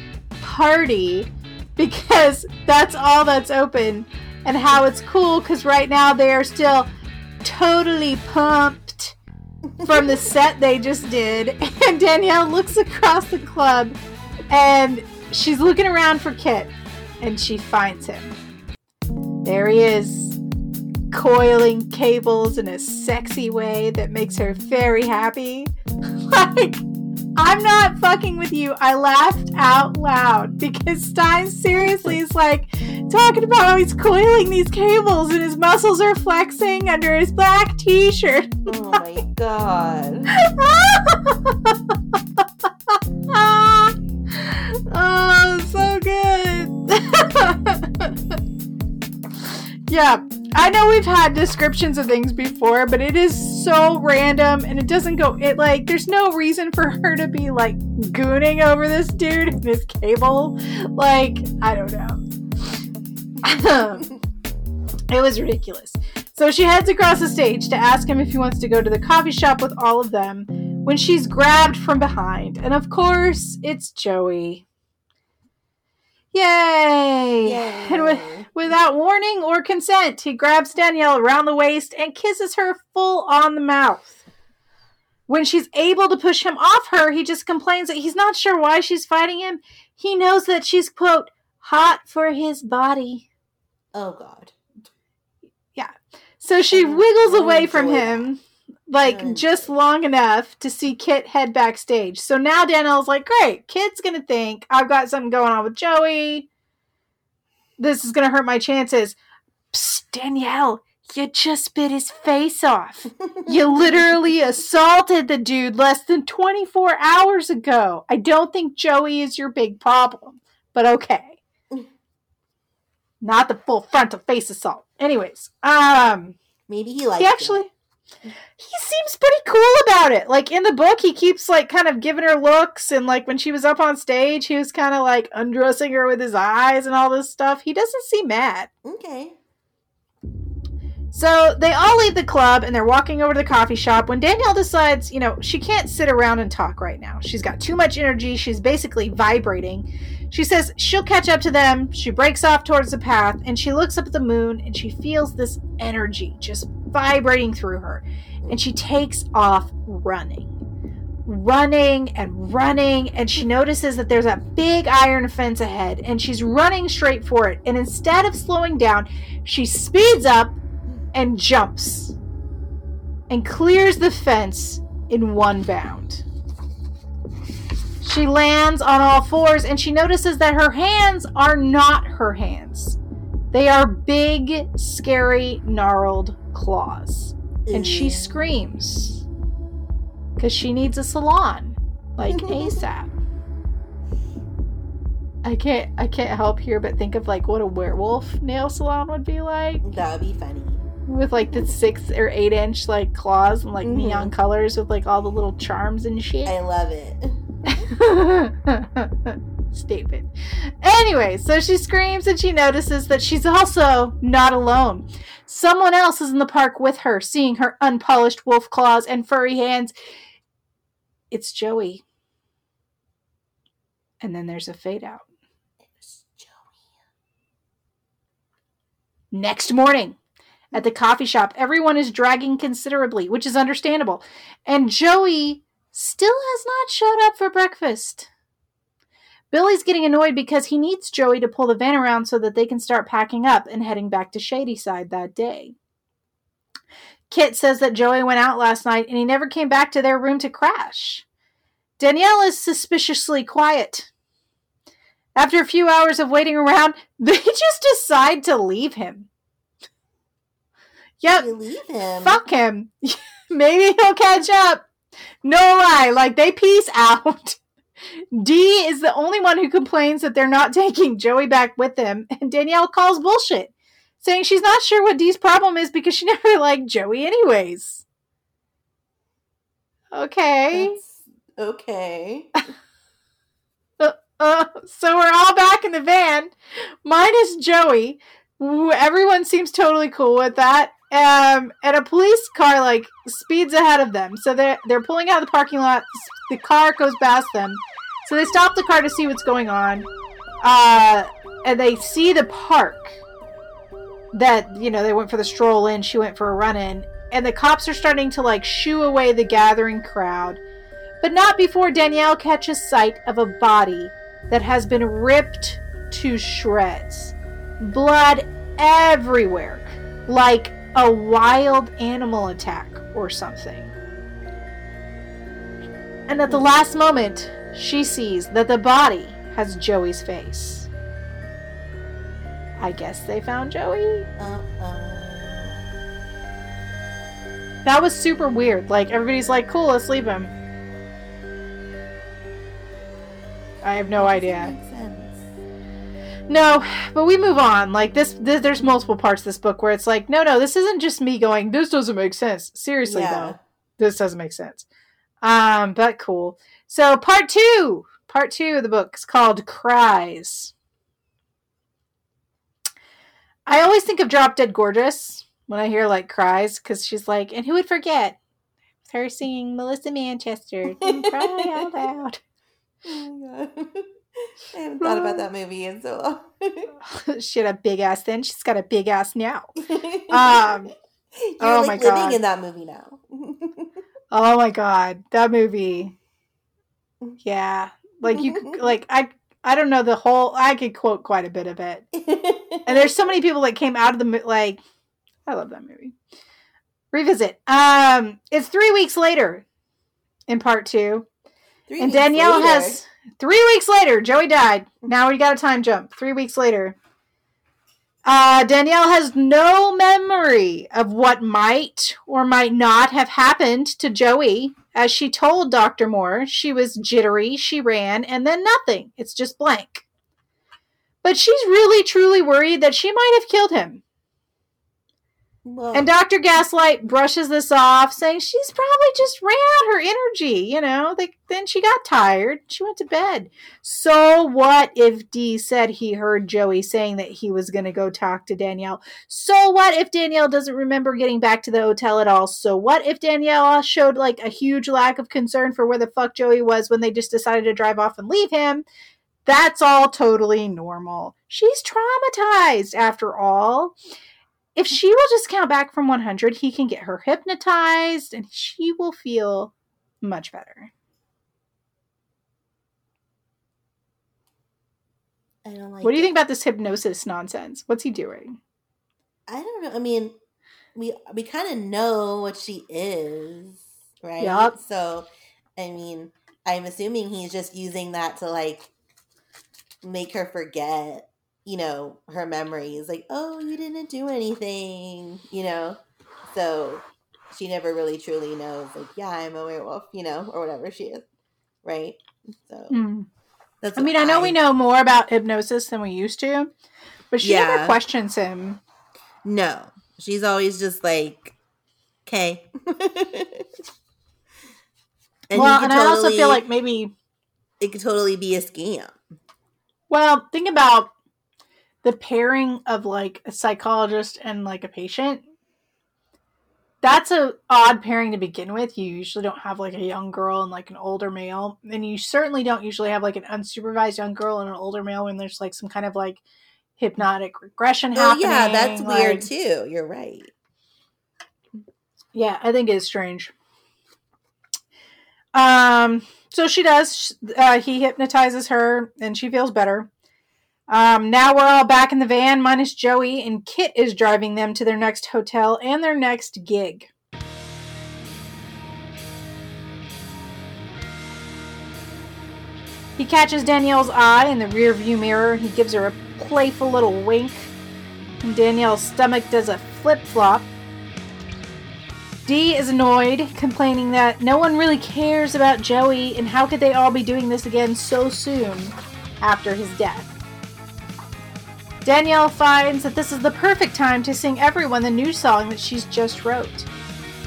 party, because that's all that's open, and how it's cool because right now they are still totally pumped from the set they just did. And Danielle looks across the club and she's looking around for Kit, and she finds him. There he is, coiling cables in a sexy way that makes her very happy. Like, I'm not fucking with you. I laughed out loud because Stein seriously is like talking about how he's coiling these cables and his muscles are flexing under his black t-shirt. Oh my god. Oh, so good. Yeah, I know we've had descriptions of things before, but it is so random, and it doesn't go, it like, there's no reason for her to be like gooning over this dude and his cable. Like, I don't know. It was ridiculous. So she heads across the stage to ask him if he wants to go to the coffee shop with all of them, when she's grabbed from behind. And of course, it's Joey. Yay! Yay. And without warning or consent, he grabs Danielle around the waist and kisses her full on the mouth. When she's able to push him off her, he just complains that he's not sure why she's fighting him. He knows that she's, quote, hot for his body. Oh, God. Yeah. So she wiggles away from him. Like, just long enough to see Kit head backstage. So now Danielle's like, great, Kit's going to think I've got something going on with Joey. This is going to hurt my chances. Psst, Danielle, you just bit his face off. You literally assaulted the dude less than 24 hours ago. I don't think Joey is your big problem, but okay. Not the full frontal face assault. Anyways, maybe he likes it. He seems pretty cool about it. Like, in the book, he keeps, like, kind of giving her looks. And, like, when she was up on stage, he was kind of, like, undressing her with his eyes and all this stuff. He doesn't seem mad. Okay. So they all leave the club, and they're walking over to the coffee shop when Danielle decides, you know, she can't sit around and talk right now. She's got too much energy. She's basically vibrating. She says she'll catch up to them. She breaks off towards the path, and she looks up at the moon, and she feels this energy just vibrating through her, and she takes off running, and she notices that there's a big iron fence ahead, and she's running straight for it, and instead of slowing down, she speeds up and jumps and clears the fence in one bound. She lands on all fours, and she notices that her hands are not her hands. They are big, scary, gnarled claws. And she screams because she needs a salon, like ASAP. I can't help here but think of, like, what a werewolf nail salon would be like. That would be funny. With, like, the 6 or 8 inch, like, claws and, like, neon colors with, like, all the little charms and shit. I love it. Stupid. Anyway, so she screams, and she notices that she's also not alone. Someone else is in the park with her, seeing her unpolished wolf claws and furry hands. It's Joey. And then there's a fade out. It was Joey. Next morning, at the coffee shop, everyone is dragging considerably, which is understandable. And Joey still has not showed up for breakfast. Billy's getting annoyed because he needs Joey to pull the van around so that they can start packing up and heading back to Shadyside that day. Kit says that Joey went out last night and he never came back to their room to crash. Danielle is suspiciously quiet. After a few hours of waiting around, they just decide to leave him. Yep. You leave him. Fuck him. Maybe he'll catch up. No lie. Like, they peace out. D is the only one who complains that they're not taking Joey back with them, and Danielle calls bullshit, saying she's not sure what D's problem is because she never liked Joey anyways. Okay. That's okay. So we're all back in the van, minus Joey. Everyone seems totally cool with that. And a police car, like, speeds ahead of them. So they're pulling out of the parking lot. The car goes past them. So they stop the car to see what's going on. And they see the park that, you know, they went for the stroll in. She went for a run in. And the cops are starting to, like, shoo away the gathering crowd. But not before Danielle catches sight of a body that has been ripped to shreds. Blood everywhere. Like a wild animal attack or something. And at the last moment, she sees that the body has Joey's face. I guess they found Joey. That was super weird. Like, everybody's like, cool, let's leave him. I have no idea. No, but we move on. Like, this there's multiple parts of this book where it's like, no, this isn't just me going, this doesn't make sense. Seriously, yeah. Though. This doesn't make sense. But cool. So, Part two of the book is called Cries. I always think of Drop Dead Gorgeous when I hear, like, Cries, because she's like, and who would forget her singing Melissa Manchester? Don't cry out loud. Oh, my God. I haven't thought about that movie in so long. She had a big ass then. She's got a big ass now. You're oh like my living God. In that movie now. Oh my God, that movie. Yeah, like you, like I don't know the whole. I could quote quite a bit of it. And there's so many people that came out of the like. I love that movie. Revisit. It's 3 weeks later, in part two, and Danielle later. Has. 3 weeks later, Joey died. Now we got a time jump. 3 weeks later. Danielle has no memory of what might or might not have happened to Joey. As she told Dr. Moore, she was jittery, she ran, and then nothing. It's just blank. But she's really, truly worried that she might have killed him. Whoa. And Dr. Gaslight brushes this off, saying she's probably just ran out her energy, you know. Then she got tired. She went to bed. So what if Dee said he heard Joey saying that he was going to go talk to Danielle? So what if Danielle doesn't remember getting back to the hotel at all? So what if Danielle showed, like, a huge lack of concern for where the fuck Joey was when they just decided to drive off and leave him? That's all totally normal. She's traumatized, after all. If she will just count back from 100, he can get her hypnotized and she will feel much better. I don't like What do you think about this hypnosis nonsense? What's he doing? I don't know. I mean, we kind of know what she is, right? Yep. So, I mean, I'm assuming he's just using that to, like, make her forget. You know, her memories, like, oh, you didn't do anything, you know, so she never really truly knows, like, yeah, I'm a werewolf, you know, or whatever she is, right? So that's I mean, I know we know more about hypnosis than we used to, but she never questions him. No, she's always just like, okay. And I also feel like maybe it could totally be a scam. Well, think about the pairing of, like, a psychologist and, like, a patient. That's a odd pairing to begin with. You usually don't have, like, a young girl and, like, an older male. And you certainly don't usually have, like, an unsupervised young girl and an older male when there's, like, some kind of, like, hypnotic regression happening. Yeah, that's like, weird, too. You're right. Yeah, I think it's strange. So she does. He hypnotizes her, and she feels better. Now we're all back in the van, minus Joey, and Kit is driving them to their next hotel and their next gig. He catches Danielle's eye in the rearview mirror. He gives her a playful little wink, and Danielle's stomach does a flip-flop. Dee is annoyed, complaining that no one really cares about Joey, and how could they all be doing this again so soon after his death? Danielle finds that this is the perfect time to sing everyone the new song that she's just wrote.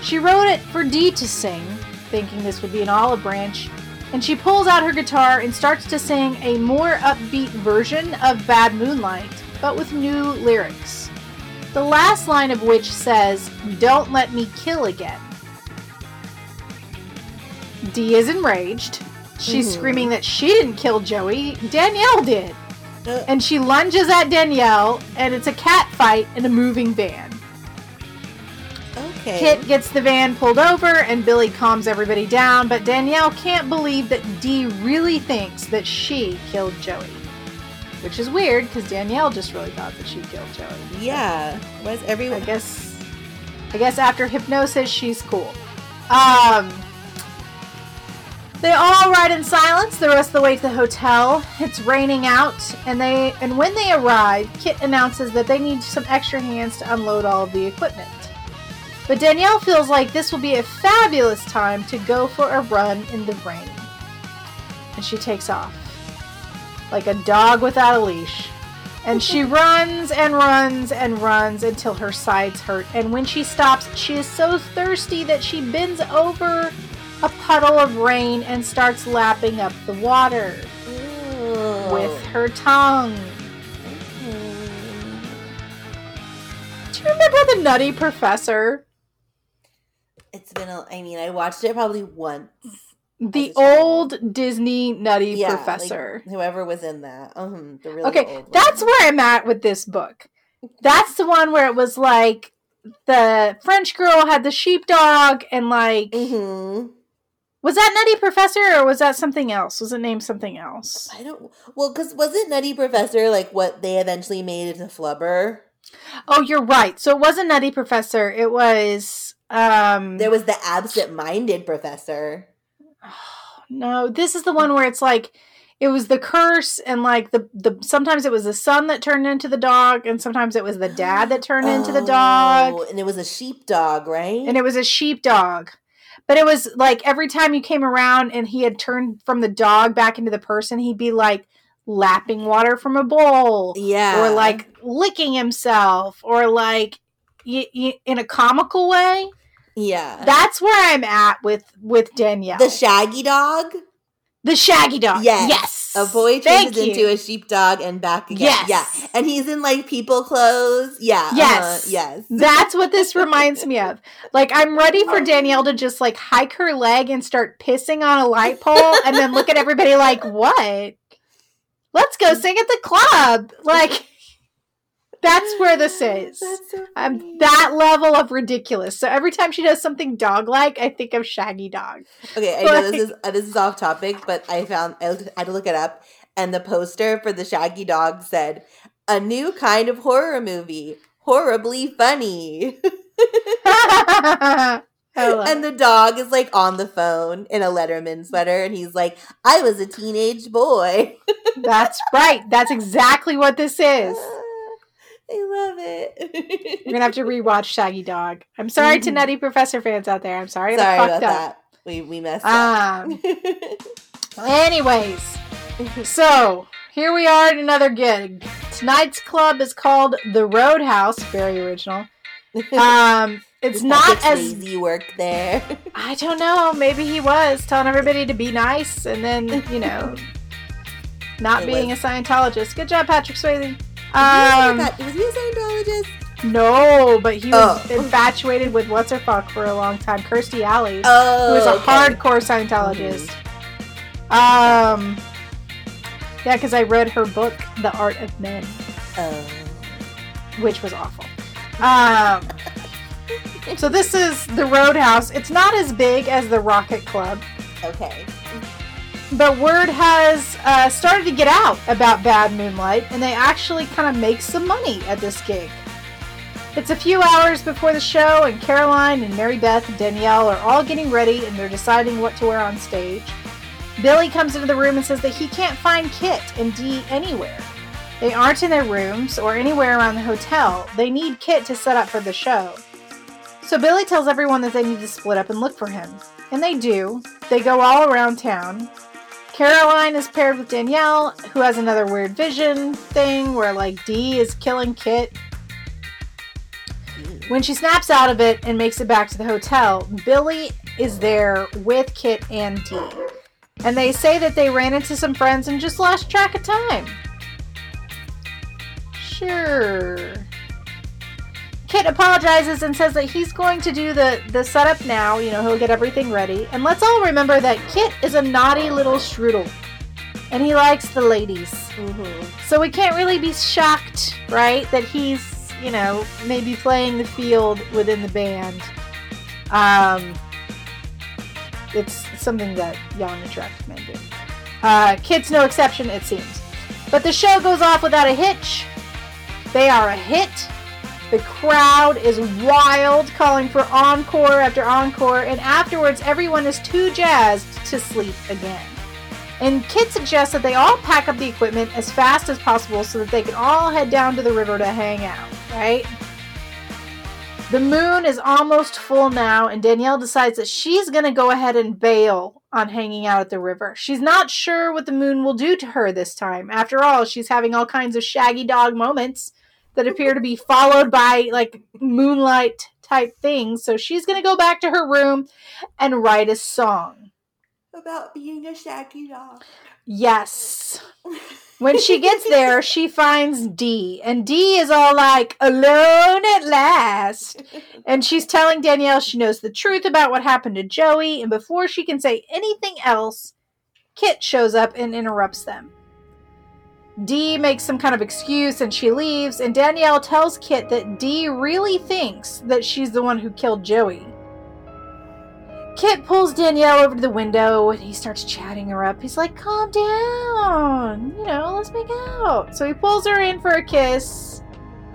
She wrote it for Dee to sing, thinking this would be an olive branch, and she pulls out her guitar and starts to sing a more upbeat version of Bad Moonlight, but with new lyrics. the last line of which says, "Don't let me kill again." Dee is enraged. She's screaming that she didn't kill Joey, Danielle did. And she lunges at Danielle, and it's a cat fight in a moving van. Okay. Kit gets the van pulled over, and Billy calms everybody down, but Danielle can't believe that Dee really thinks that she killed Joey. Which is weird, because Danielle just really thought that she killed Joey. Yeah. Was everyone... I guess after hypnosis, she's cool. They all ride in silence the rest of the way to the hotel. It's raining out, and when they arrive, Kit announces that they need some extra hands to unload all of the equipment. But Danielle feels like this will be a fabulous time to go for a run in the rain. And she takes off, like a dog without a leash. And she runs and runs and runs until her sides hurt. And when she stops, she is so thirsty that she bends over a puddle of rain and starts lapping up the water with her tongue. Do you remember The Nutty Professor? It's been I watched it probably once. The old Disney Nutty Professor. Like whoever was in that. The really old that's one. Where I'm at with this book. That's the one where it was like the French girl had the sheepdog and like... Was that Nutty Professor or was that something else? Was it named something else? Well, because wasn't Nutty Professor like what they eventually made into Flubber? Oh, you're right. So it wasn't Nutty Professor. It was... there was the absent-minded professor. Oh, no, this is the one where it's like... It was the curse and like the sometimes it was the son that turned into the dog and sometimes it was the dad that turned into the dog. And it was a sheepdog, right? And it was a sheepdog. But it was like every time you came around and he had turned from the dog back into the person, he'd be like lapping water from a bowl. Yeah. Or like licking himself or like in a comical way. Yeah. That's where I'm at with Danielle. The shaggy dog? The shaggy dog. Yes. A boy turns into a sheepdog and back again. Yes. Yeah. And he's in like people clothes. Yeah. Yes. Yes. That's what this reminds me of. Like I'm ready for Danielle to just like hike her leg and start pissing on a light pole and then look at everybody like, what? Let's go sing at the club. Like that's where this is. That's so funny. I'm that level of ridiculous. So every time she does something dog-like, I think of Shaggy Dog. Okay, I know this is off topic, but I had to look it up, and the poster for the Shaggy Dog said, "A new kind of horror movie, horribly funny." And the dog is like on the phone in a Letterman sweater, and he's like, "I was a teenage boy." That's right. That's exactly what this is. I love it. We're going to have to rewatch Shaggy Dog. I'm sorry to Nutty Professor fans out there. I'm sorry. Sorry I fucked about up. That. We messed up. Anyways, so here we are at another gig. Tonight's club is called The Roadhouse. Very original. It's not as easy work there. I don't know. Maybe he was telling everybody to be nice and then, you know, not being a Scientologist. Good job, Patrick Swayze. Was he a Scientologist? No, but he was infatuated with what's-her-fuck for a long time, Kirstie Alley, who was a hardcore Scientologist. Yeah, because I read her book, The Art of Men, which was awful. So this is the Roadhouse. It's not as big as the Rocket Club. Okay. But word has started to get out about Bad Moonlight, and they actually kind of make some money at this gig. It's a few hours before the show, and Caroline and Mary Beth and Danielle are all getting ready, and they're deciding what to wear on stage. Billy comes into the room and says that he can't find Kit and Dee anywhere. They aren't in their rooms or anywhere around the hotel. They need Kit to set up for the show. So Billy tells everyone that they need to split up and look for him. And they do. They go all around town. Caroline is paired with Danielle, who has another weird vision thing where, like, Dee is killing Kit. When she snaps out of it and makes it back to the hotel, Billy is there with Kit and Dee. And they say that they ran into some friends and just lost track of time. Sure. Kit apologizes and says that he's going to do the setup now. You know, he'll get everything ready. And let's all remember that Kit is a naughty little strudel. And he likes the ladies. Mm-hmm. So we can't really be shocked, right, that he's, you know, maybe playing the field within the band. It's something that young, attractive men do. Kit's no exception, it seems. But the show goes off without a hitch. They are a hit. The crowd is wild, calling for encore after encore, and afterwards everyone is too jazzed to sleep again. And Kit suggests that they all pack up the equipment as fast as possible so that they can all head down to the river to hang out, right? The moon is almost full now, and Danielle decides that she's going to go ahead and bail on hanging out at the river. She's not sure what the moon will do to her this time. After all, she's having all kinds of shaggy dog moments that appear to be followed by, like, moonlight type things. So she's going to go back to her room and write a song. About being a shaggy dog. Yes. When she gets there, she finds Dee. And Dee is all like, alone at last. And she's telling Danielle she knows the truth about what happened to Joey. And before she can say anything else, Kit shows up and interrupts them. Dee makes some kind of excuse and she leaves, and Danielle tells Kit that Dee really thinks that she's the one who killed Joey. Kit pulls Danielle over to the window and he starts chatting her up. He's like, calm down, you know, let's make out. So he pulls her in for a kiss.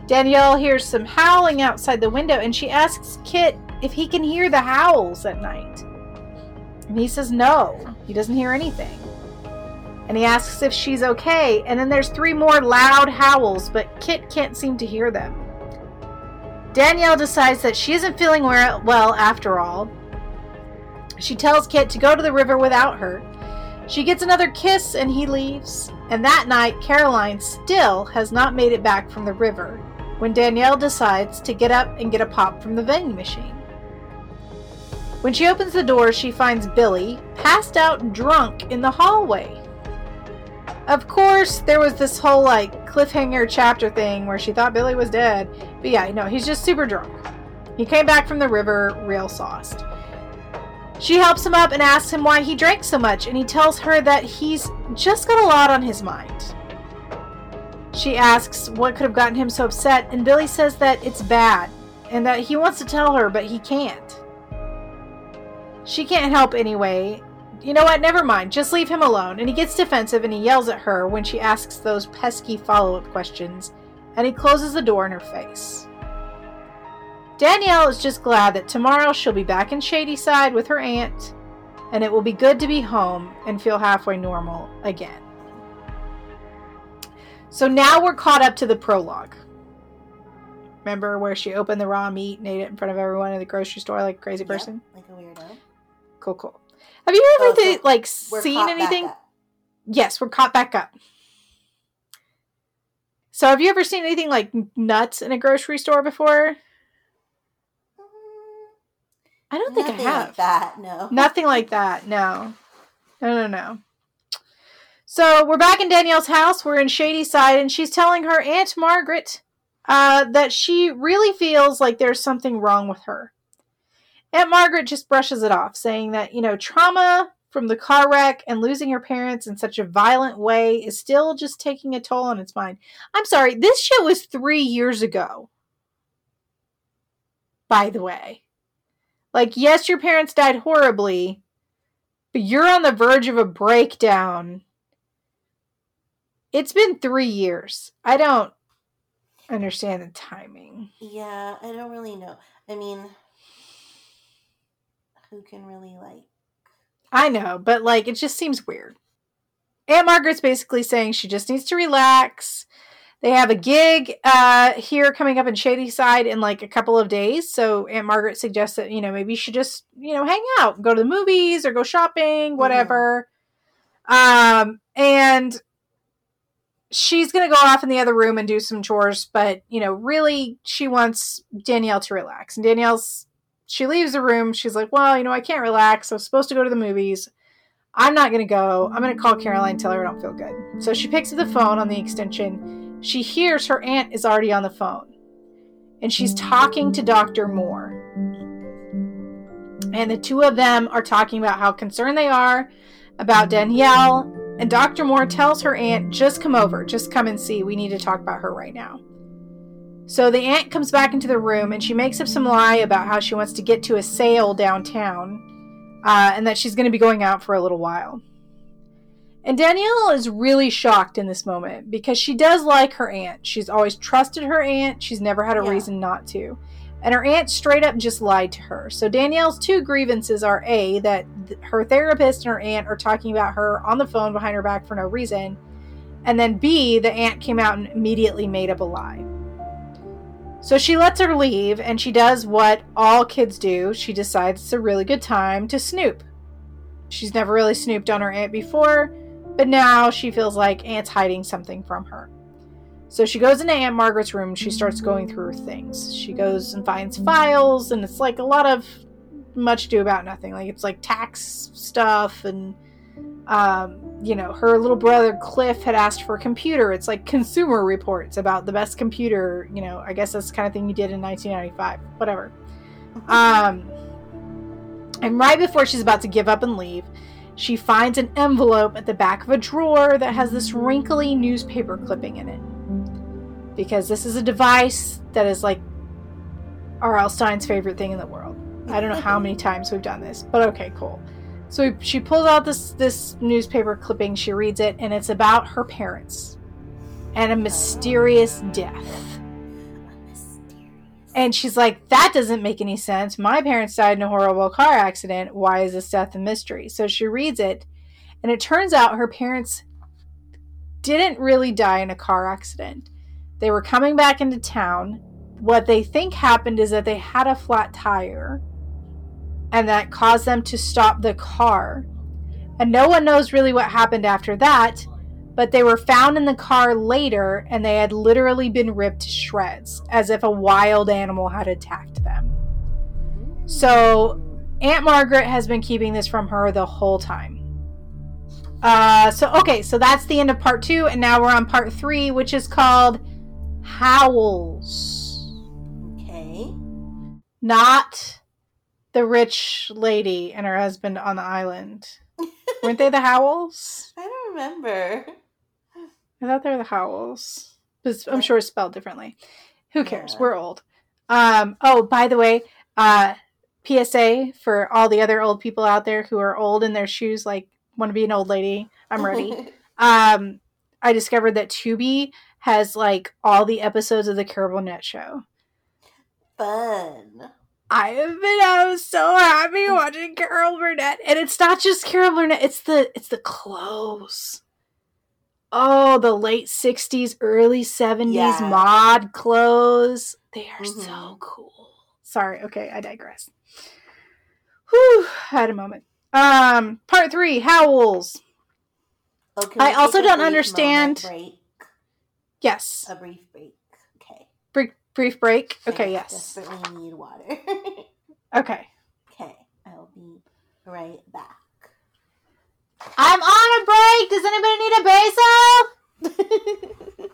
Danielle hears some howling outside the window and she asks Kit if he can hear the howls at night. And he says no, he doesn't hear anything. And he asks if she's okay. And then there's three more loud howls, but Kit can't seem to hear them. Danielle decides that she isn't feeling well after all. She tells Kit to go to the river without her. She gets another kiss and he leaves. And that night, Caroline still has not made it back from the river when Danielle decides to get up and get a pop from the vending machine. When she opens the door, she finds Billy passed out drunk in the hallway. Of course, there was this whole, like, cliffhanger chapter thing where she thought Billy was dead. But yeah, no, he's just super drunk. He came back from the river real sauced. She helps him up and asks him why he drank so much, and he tells her that he's just got a lot on his mind. She asks what could have gotten him so upset, and Billy says that it's bad, and that he wants to tell her, but he can't. She can't help anyway. You know what? Never mind. Just leave him alone. And he gets defensive and he yells at her when she asks those pesky follow-up questions. And he closes the door in her face. Danielle is just glad that tomorrow she'll be back in Shadyside with her aunt. And it will be good to be home and feel halfway normal again. So now we're caught up to the prologue. Remember where she opened the raw meat and ate it in front of everyone in the grocery store like a crazy person? Like a weirdo. Cool, cool. Have you ever like seen anything? Yes, we're caught back up. So have you ever seen anything like nuts in a grocery store before? I don't think I have. Nothing like that, no. Nothing like that, no. No. So we're back in Danielle's house. We're in Shadyside, and she's telling her Aunt Margaret that she really feels like there's something wrong with her. Aunt Margaret just brushes it off, saying that, you know, trauma from the car wreck and losing her parents in such a violent way is still just taking a toll on its mind. I'm sorry, this shit was 3 years ago. By the way. Like, yes, your parents died horribly, but you're on the verge of a breakdown. It's been 3 years. I don't understand the timing. Yeah, I don't really know. I mean... Who can really, like... I know, but, like, it just seems weird. Aunt Margaret's basically saying she just needs to relax. They have a gig here coming up in Shadyside in, like, a couple of days. So Aunt Margaret suggests that, you know, maybe she just, you know, hang out. Go to the movies or go shopping, whatever. Mm-hmm. And she's going to go off in the other room and do some chores. But, you know, really, she wants Danielle to relax. And Danielle's... She leaves the room. She's like, well, you know, I can't relax. I was supposed to go to the movies. I'm not going to go. I'm going to call Caroline and tell her I don't feel good. So she picks up the phone on the extension. She hears her aunt is already on the phone. and she's talking to Dr. Moore. And the two of them are talking about how concerned they are about Danielle. And Dr. Moore tells her aunt, just come over. Just come and see. We need to talk about her right now. So the aunt comes back into the room and she makes up some lie about how she wants to get to a sale downtown and that she's going to be going out for a little while. And Danielle is really shocked in this moment because she does like her aunt. She's always trusted her aunt. She's never had a reason not to. And her aunt straight up just lied to her. So Danielle's two grievances are A, that her therapist and her aunt are talking about her on the phone behind her back for no reason. And then B, the aunt came out and immediately made up a lie. So she lets her leave and she does what all kids do. She decides it's a really good time to snoop. She's never really snooped on her aunt before, but now she feels like aunt's hiding something from her. So she goes into Aunt Margaret's room and she starts going through things. She goes and finds files, and it's like a lot of much do about nothing. Like it's like tax stuff, and you know, her little brother Cliff had asked for a computer. It's like consumer reports about the best computer. You know, I guess that's the kind of thing you did in 1995. Whatever. And right before she's about to give up and leave, she finds an envelope at the back of a drawer that has this wrinkly newspaper clipping in it. Because this is a device that is like R.L. Stein's favorite thing in the world. I don't know how many times we've done this, but okay, cool. So she pulls out this newspaper clipping, she reads it, and it's about her parents and a mysterious death. And she's like, that doesn't make any sense. My parents died in a horrible car accident. Why is this death a mystery? So she reads it, and it turns out her parents didn't really die in a car accident. They were coming back into town. What they think happened is that they had a flat tire and that caused them to stop the car. And no one knows really what happened after that, but they were found in the car later and they had literally been ripped to shreds as if a wild animal had attacked them. So Aunt Margaret has been keeping this from her the whole time. So that's the end of part 2 and now we're on part 3, which is called Howls. Okay. Not the rich lady and her husband on the island. Weren't they the Howls? I don't remember. I thought they were the Howls. I'm sure it's spelled differently. Who cares? Yeah. We're old. By the way, PSA for all the other old people out there who are old in their shoes, like want to be an old lady. I'm ready. I discovered that Tubi has like all the episodes of the Care Burnett show. Fun. I was so happy watching Carol Burnett, and it's not just Carol Burnett; it's the clothes. Oh, the late '60s, early '70s mod clothes. They are so cool. Sorry. Okay, I digress. Whew, I had a moment. Part 3, Howls. Okay. I also don't understand. Yes. A brief break. Okay. Brief break. Okay, yes. I desperately need water. Okay. Okay. I'll be right back. I'm on a break. Does anybody need a basil?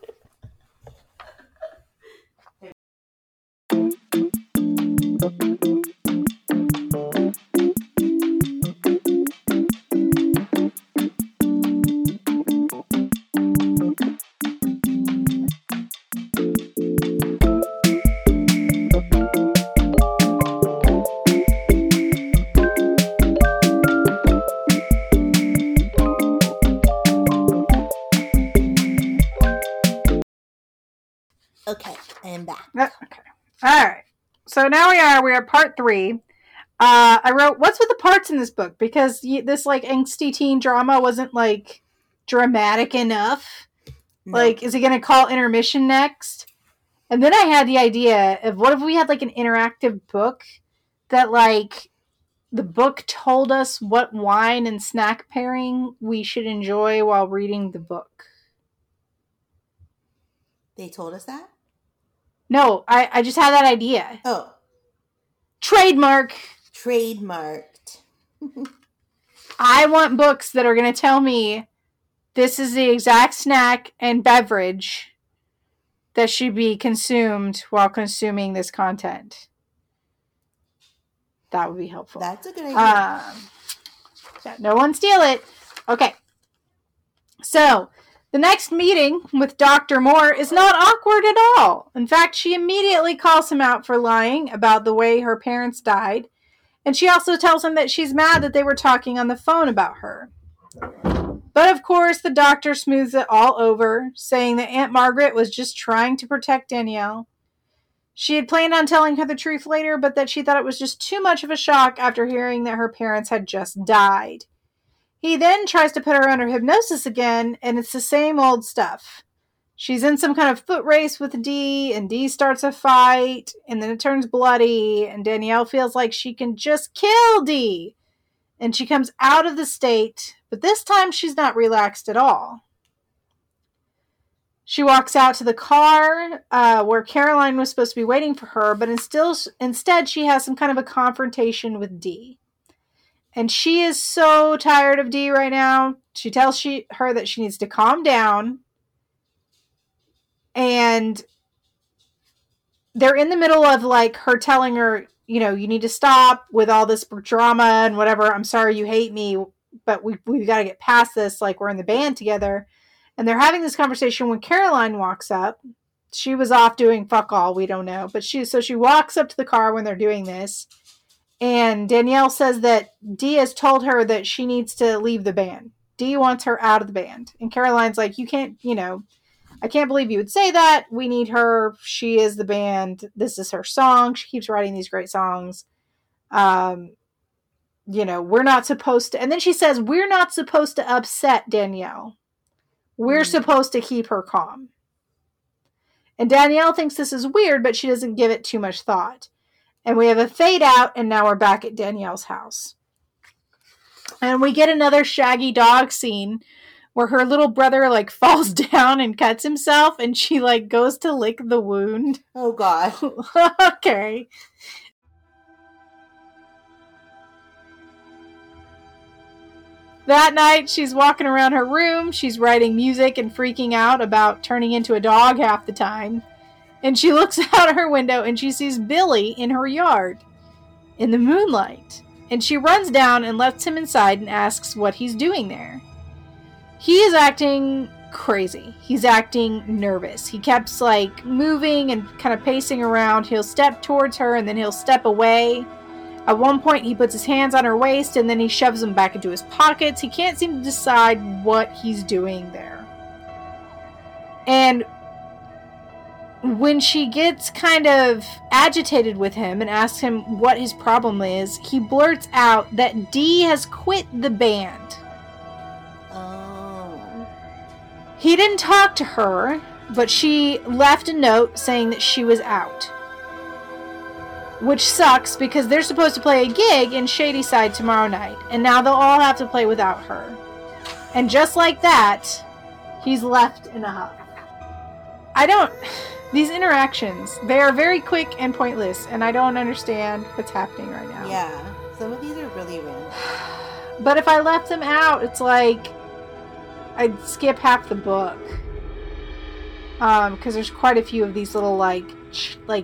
Okay, I'm back. Okay. All right. So now we are part 3. I wrote, what's with the parts in this book? Because this like angsty teen drama wasn't like dramatic enough. No. Like, is he going to call intermission next? And then I had the idea of what if we had like an interactive book that like the book told us what wine and snack pairing we should enjoy while reading the book. They told us that? No, I just had that idea. Oh. Trademarked. I want books that are going to tell me this is the exact snack and beverage that should be consumed while consuming this content. That would be helpful. That's a good idea. No one steal it. Okay. So the next meeting with Dr. Moore is not awkward at all. In fact, she immediately calls him out for lying about the way her parents died. And she also tells him that she's mad that they were talking on the phone about her. But of course, the doctor smooths it all over, saying that Aunt Margaret was just trying to protect Danielle. She had planned on telling her the truth later, but that she thought it was just too much of a shock after hearing that her parents had just died. He then tries to put her under hypnosis again, and it's the same old stuff. She's in some kind of foot race with Dee, and Dee starts a fight, and then it turns bloody, and Danielle feels like she can just kill Dee. And she comes out of the state, but this time she's not relaxed at all. She walks out to the car where Caroline was supposed to be waiting for her, but instead she has some kind of a confrontation with Dee. And she is so tired of Dee right now. She tells her that she needs to calm down. And they're in the middle of, like, her telling her, you know, you need to stop with all this drama and whatever. I'm sorry you hate me, but we've got to get past this. Like, we're in the band together. And they're having this conversation when Caroline walks up. She was off doing fuck all, we don't know. But she walks up to the car when they're doing this. And Danielle says that Dee has told her that she needs to leave the band. Dee wants her out of the band. And Caroline's like, you can't, you know, I can't believe you would say that. We need her. She is the band. This is her song. She keeps writing these great songs. You know, we're not supposed to. And then she says, we're not supposed to upset Danielle. We're supposed to keep her calm. And Danielle thinks this is weird, but she doesn't give it too much thought. And we have a fade out, and now we're back at Danielle's house. And we get another shaggy dog scene where her little brother, like, falls down and cuts himself, and she, like, goes to lick the wound. Oh, God. Okay. That night, she's walking around her room. She's writing music and freaking out about turning into a dog half the time. And she looks out her window and she sees Billy in her yard in the moonlight. And she runs down and lets him inside and asks what he's doing there. He is acting crazy. He's acting nervous. He keeps, like, moving and kind of pacing around. He'll step towards her and then he'll step away. At one point, he puts his hands on her waist, and then he shoves them back into his pockets. He can't seem to decide what he's doing there. And when she gets kind of agitated with him and asks him what his problem is, he blurts out that Dee has quit the band. Oh. He didn't talk to her, but she left a note saying that she was out. Which sucks, because they're supposed to play a gig in Shadyside tomorrow night. And now they'll all have to play without her. And just like that, he's left in a huff. These interactions, they are very quick and pointless. And I don't understand what's happening right now. Yeah, some of these are really random. But if I left them out, it's like I'd skip half the book. Because there's quite a few of these little, like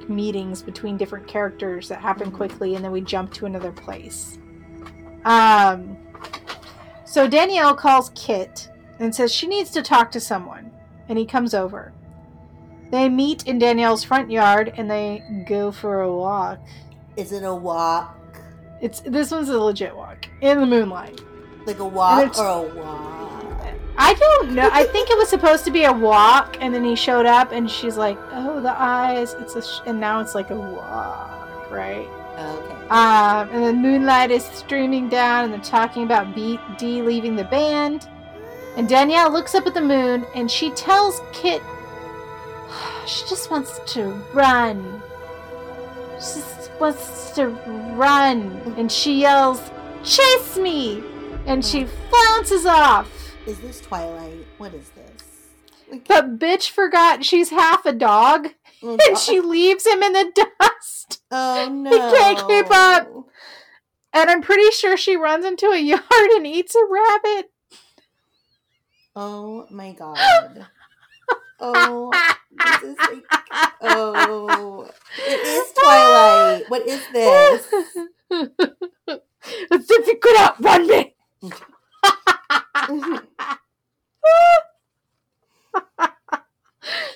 meetings between different characters that happen quickly, and then we jump to another place. So Danielle calls Kit and says she needs to talk to someone, and he comes over. They meet in Danielle's front yard and they go for a walk. Is it a walk? This one's a legit walk in the moonlight. Like a walk or a walk? I don't know. I think it was supposed to be a walk, and then he showed up, and she's like, "Oh, the eyes." And now it's like a walk, right? Okay. And the moonlight is streaming down, and they're talking about Dee leaving the band. And Danielle looks up at the moon, and she tells Kit she just wants to run. She just wants to run, and she yells, "Chase me!" And she flounces off. Is this Twilight? What is this? Okay. But bitch forgot she's half a dog, and she leaves him in the dust. Oh, no. He can't keep up. And I'm pretty sure she runs into a yard and eats a rabbit. Oh, my God. Oh, This is like, oh, it is Twilight. What is this? As if you could outrun me.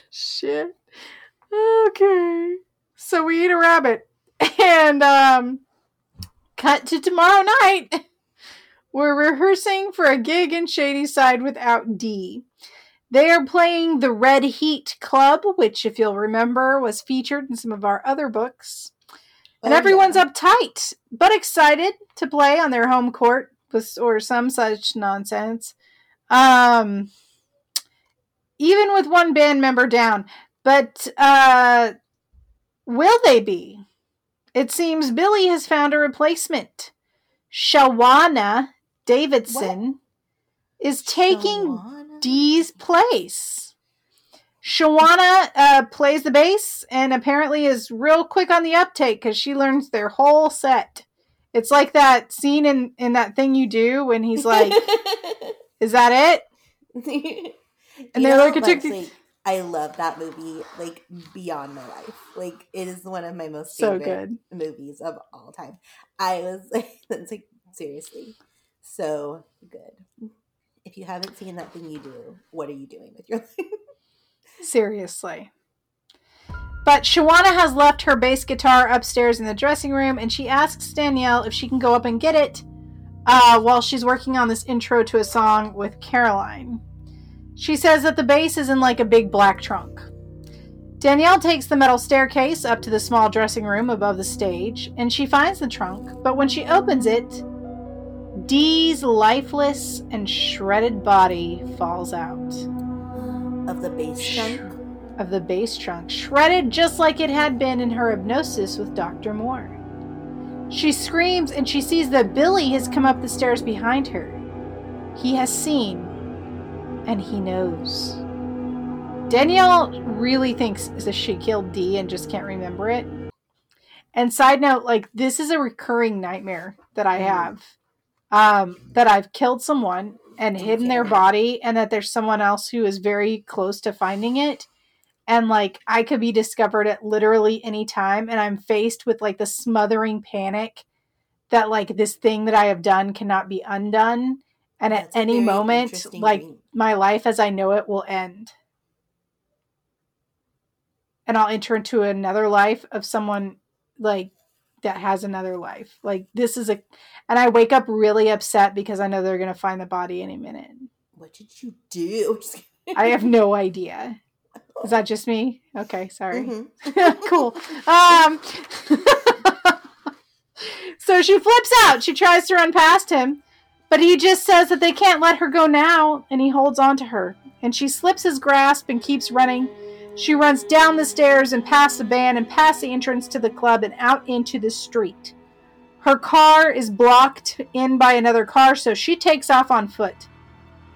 Shit. Okay. So we eat a rabbit. And cut to tomorrow night. We're rehearsing for a gig in Shadyside without D. They are playing the Red Heat Club, which, if you'll remember, was featured in some of our other books. And everyone's uptight, but excited to play on their home court or some such nonsense. Even with one band member down. But will they be? It seems Billy has found a replacement. Shawana Davidson is taking... D's place. Shawana plays the bass and apparently is real quick on the uptake because she learns their whole set. It's like that scene in that thing you do when he's like, is that it? And you know, like, I love that movie like beyond my life. Like, it is one of my most favorite movies of all time. I was like, seriously, so good. If you haven't seen That Thing You Do, what are you doing with your life? Seriously. But Shawana has left her bass guitar upstairs in the dressing room, and she asks Danielle if she can go up and get it while she's working on this intro to a song with Caroline. She says that the bass is in like a big black trunk. Danielle takes the metal staircase up to the small dressing room above the stage, and she finds the trunk, but when she opens it, Dee's lifeless and shredded body falls out. Of the bass trunk? Of the bass trunk. Shredded just like it had been in her hypnosis with Dr. Moore. She screams and she sees that Billy has come up the stairs behind her. He has seen and he knows. Danielle really thinks that she killed Dee and just can't remember it. And side note, like, this is a recurring nightmare that I have. That I've killed someone and hidden their body, and that there's someone else who is very close to finding it. And like, I could be discovered at literally any time. And I'm faced with like the smothering panic that like this thing that I have done cannot be undone. And that's at any moment, like my life as I know it will end. And I'll enter into another life of someone like that has another life. Like, this is a, and I wake up really upset because I know they're going to find the body any minute. What did you do? I have no idea. Is that just me? Okay. Sorry. Mm-hmm. Cool. So she flips out. She tries to run past him, but he just says that they can't let her go now. And he holds on to her, and she slips his grasp and keeps running. She runs down the stairs and past the band and past the entrance to the club and out into the street. Her car is blocked in by another car, so she takes off on foot.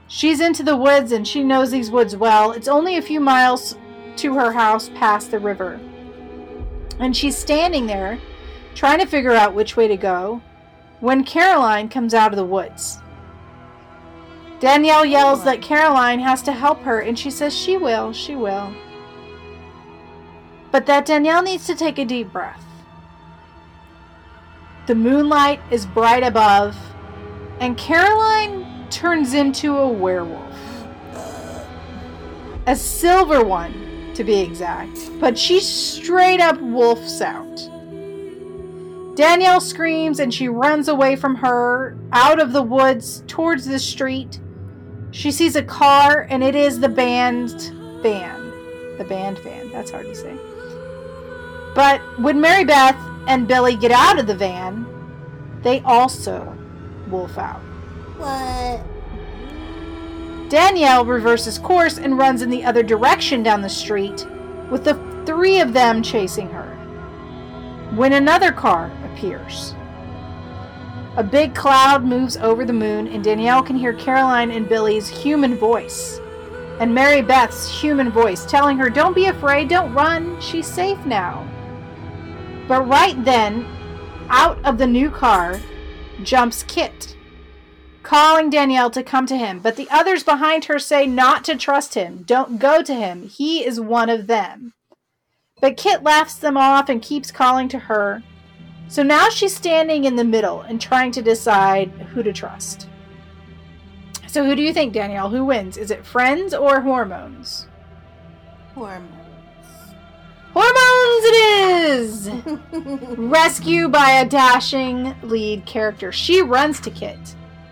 She's into the woods and she knows these woods well. It's only a few miles to her house past the river. And she's standing there trying to figure out which way to go when Caroline comes out of the woods. Danielle yells that Caroline has to help her, and she says she will, she will. But that Danielle needs to take a deep breath. The moonlight is bright above, and Caroline turns into a werewolf. A silver one, to be exact. But she straight up wolfs out. Danielle screams and she runs away from her, out of the woods, towards the street. She sees a car, and it is the band's van. The band van. That's hard to say. But when Mary Beth and Billy get out of the van, they also wolf out. What? Danielle reverses course and runs in the other direction down the street, with the three of them chasing her. When another car appears, a big cloud moves over the moon, and Danielle can hear Caroline and Billy's human voice. And Mary Beth's human voice telling her, don't be afraid, don't run, she's safe now. But right then, out of the new car jumps Kit, calling Danielle to come to him, but the others behind her say not to trust him. Don't go to him. He is one of them. But Kit laughs them off and keeps calling to her. So now she's standing in the middle and trying to decide who to trust. So who do you think, Danielle? Who wins? Is it friends or hormones? Hormones. Hormones it is! Rescue by a dashing lead character. She runs to Kit.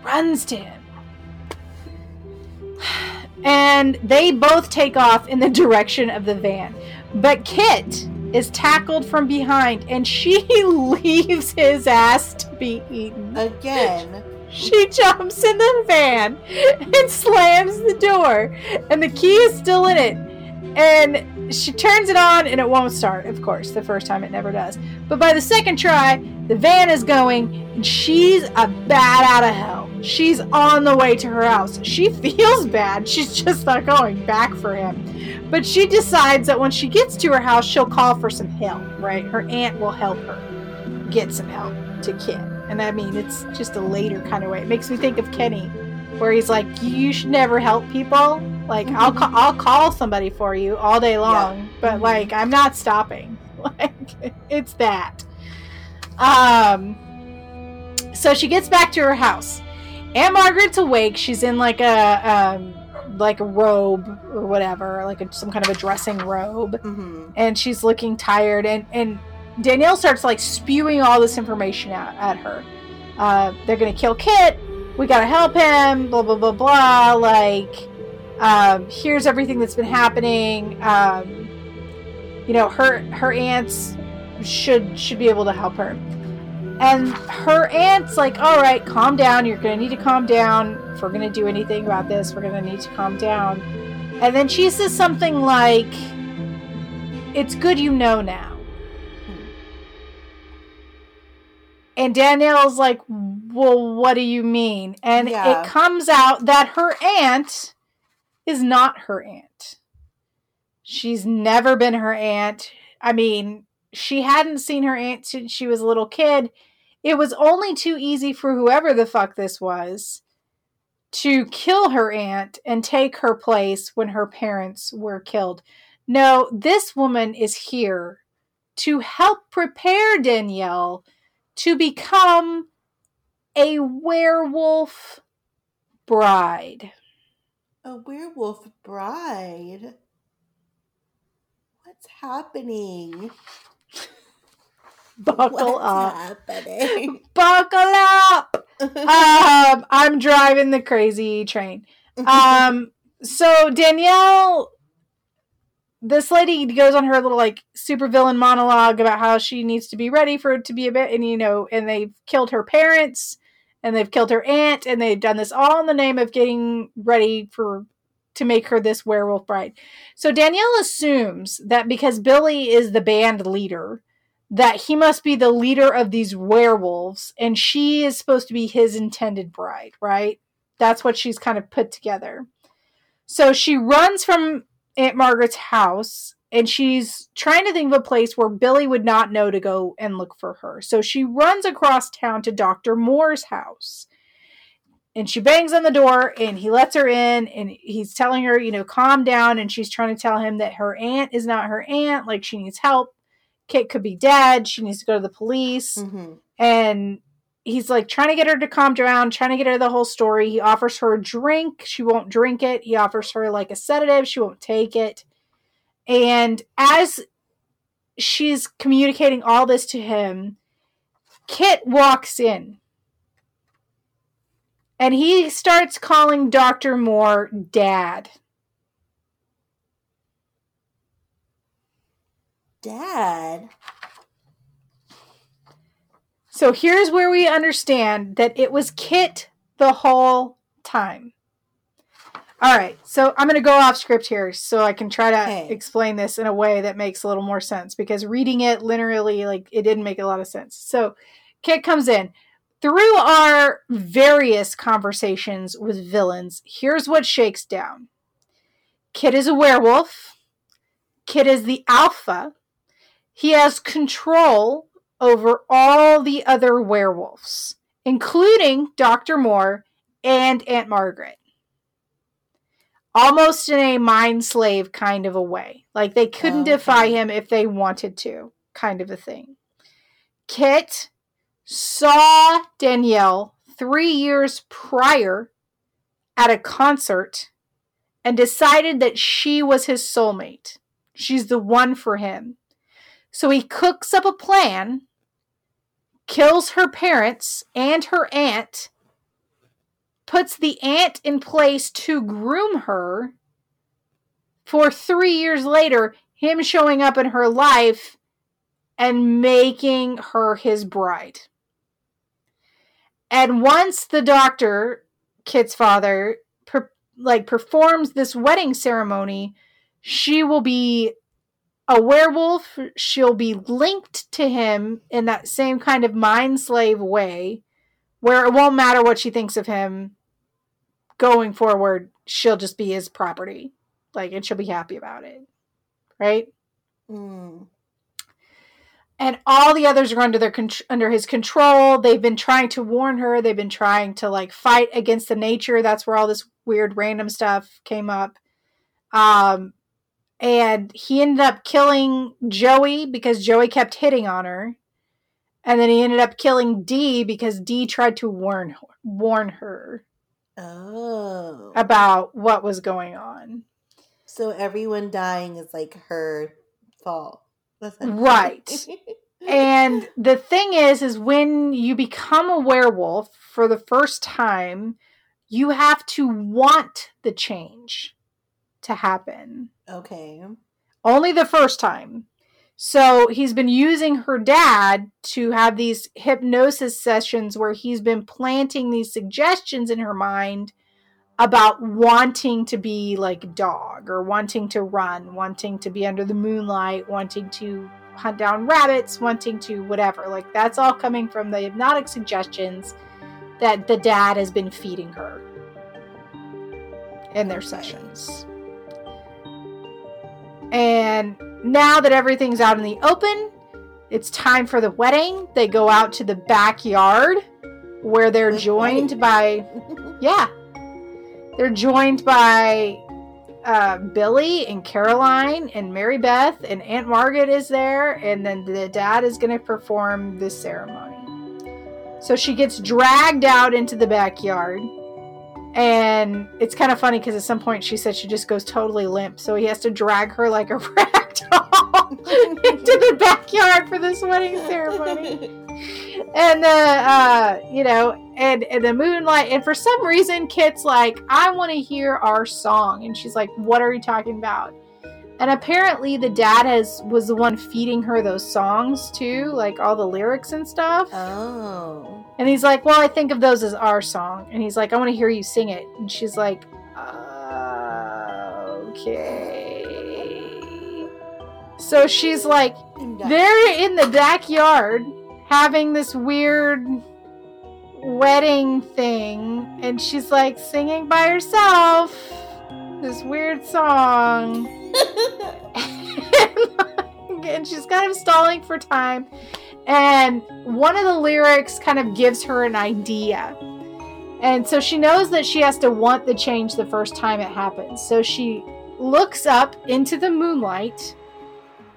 Runs to him. And they both take off in the direction of the van. But Kit is tackled from behind, and she leaves his ass to be eaten. Again. She jumps in the van and slams the door, and the key is still in it. And she turns it on, and it won't start, of course. The first time it never does. But by the second try, the van is going, and she's a bat out of hell. She's on the way to her house. She feels bad. She's just not going back for him. But she decides that when she gets to her house, she'll call for some help, right? Her aunt will help her get some help to Kit. And I mean, it's just a later kind of way. It makes me think of Kenny, where he's like, you should never help people. Like, mm-hmm. I'll call somebody for you all day long, yeah. But like, I'm not stopping. Like, it's that. So she gets back to her house. Aunt Margaret's awake. She's in like a robe or whatever, like some kind of a dressing robe. Mm-hmm. And she's looking tired, and Danielle starts like spewing all this information out at her. They're gonna kill Kit. We gotta help him. Blah blah blah blah. Like, here's everything that's been happening. You know, her aunts should be able to help her. And her aunt's like, all right, calm down. You're gonna need to calm down. If we're gonna do anything about this, we're gonna need to calm down. And then she says something like, "It's good you know now." And Danielle's like, well, what do you mean? And yeah. It comes out that her aunt is not her aunt. She's never been her aunt. I mean, she hadn't seen her aunt since she was a little kid. It was only too easy for whoever the fuck this was to kill her aunt and take her place when her parents were killed. No, this woman is here to help prepare Danielle to become a werewolf bride. A werewolf bride? What's happening? Buckle up. Buckle up! I'm driving the crazy train. So Danielle... This lady goes on her little, like, supervillain monologue about how she needs to be ready for it to be a bit, and, you know, and they've killed her parents, and they've killed her aunt, and they've done this all in the name of getting ready to make her this werewolf bride. So Danielle assumes that because Billy is the band leader, that he must be the leader of these werewolves, and she is supposed to be his intended bride, right? That's what she's kind of put together. So she runs from Aunt Margaret's house, and she's trying to think of a place where Billy would not know to go and look for her. So she runs across town to Dr. Moore's house, and she bangs on the door, and he lets her in, and he's telling her, you know, calm down. And she's trying to tell him that her aunt is not her aunt. Like, she needs help. Kit could be dead. She needs to go to the police. Mm-hmm. And he's like trying to get her to calm down, trying to get her the whole story. He offers her a drink. She won't drink it. He offers her like a sedative. She won't take it. And as she's communicating all this to him, Kit walks in. And he starts calling Dr. Moore Dad. Dad? So here's where we understand that it was Kit the whole time. All right. So I'm going to go off script here so I can try to explain this in a way that makes a little more sense, because reading it linearly, like, it didn't make a lot of sense. So Kit comes in. Through our various conversations with villains, here's what shakes down. Kit is a werewolf. Kit is the alpha. He has control over all the other werewolves, including Dr. Moore and Aunt Margaret. Almost in a mind slave kind of a way. Like they couldn't defy him if they wanted to, kind of a thing. Kit saw Danielle 3 years prior at a concert and decided that she was his soulmate. She's the one for him. So he cooks up a plan, kills her parents and her aunt, puts the aunt in place to groom her for 3 years later, him showing up in her life and making her his bride. And once the doctor, Kit's father, performs this wedding ceremony, she will be a werewolf. She'll be linked to him in that same kind of mind slave way, where it won't matter what she thinks of him going forward. She'll just be his property. Like, and she'll be happy about it. Right? Mm. And all the others are under his control. They've been trying to warn her. They've been trying to, like, fight against the nature. That's where all this weird random stuff came up. And he ended up killing Joey because Joey kept hitting on her. And then he ended up killing Dee because Dee tried to warn her about what was going on. So everyone dying is, like, her fault. Right. And the thing is when you become a werewolf for the first time, you have to want the change to happen. Okay. Only the first time. So he's been using her dad to have these hypnosis sessions where he's been planting these suggestions in her mind about wanting to be like dog, or wanting to run, wanting to be under the moonlight, wanting to hunt down rabbits, wanting to whatever. Like, that's all coming from the hypnotic suggestions that the dad has been feeding her in their sessions. And now that everything's out in the open, it's time for the wedding. They go out to the backyard where they're joined by... Yeah. They're joined by Billy and Caroline and Mary Beth, and Aunt Margaret is there, and then the dad is going to perform this ceremony. So she gets dragged out into the backyard, and it's kind of funny because at some point she said she just goes totally limp, so he has to drag her like a ragdoll into the backyard for this wedding ceremony. And the, and the moonlight. And for some reason, Kit's like, I want to hear our song. And she's like, what are you talking about? And apparently the dad was the one feeding her those songs too, like all the lyrics and stuff. Oh. And he's like, well, I think of those as our song. And he's like, I want to hear you sing it. And she's like, okay. So she's like, they're in the backyard having this weird wedding thing, and she's like singing by herself this weird song. And she's kind of stalling for time, and one of the lyrics kind of gives her an idea, and so she knows that she has to want the change the first time it happens. So she looks up into the moonlight,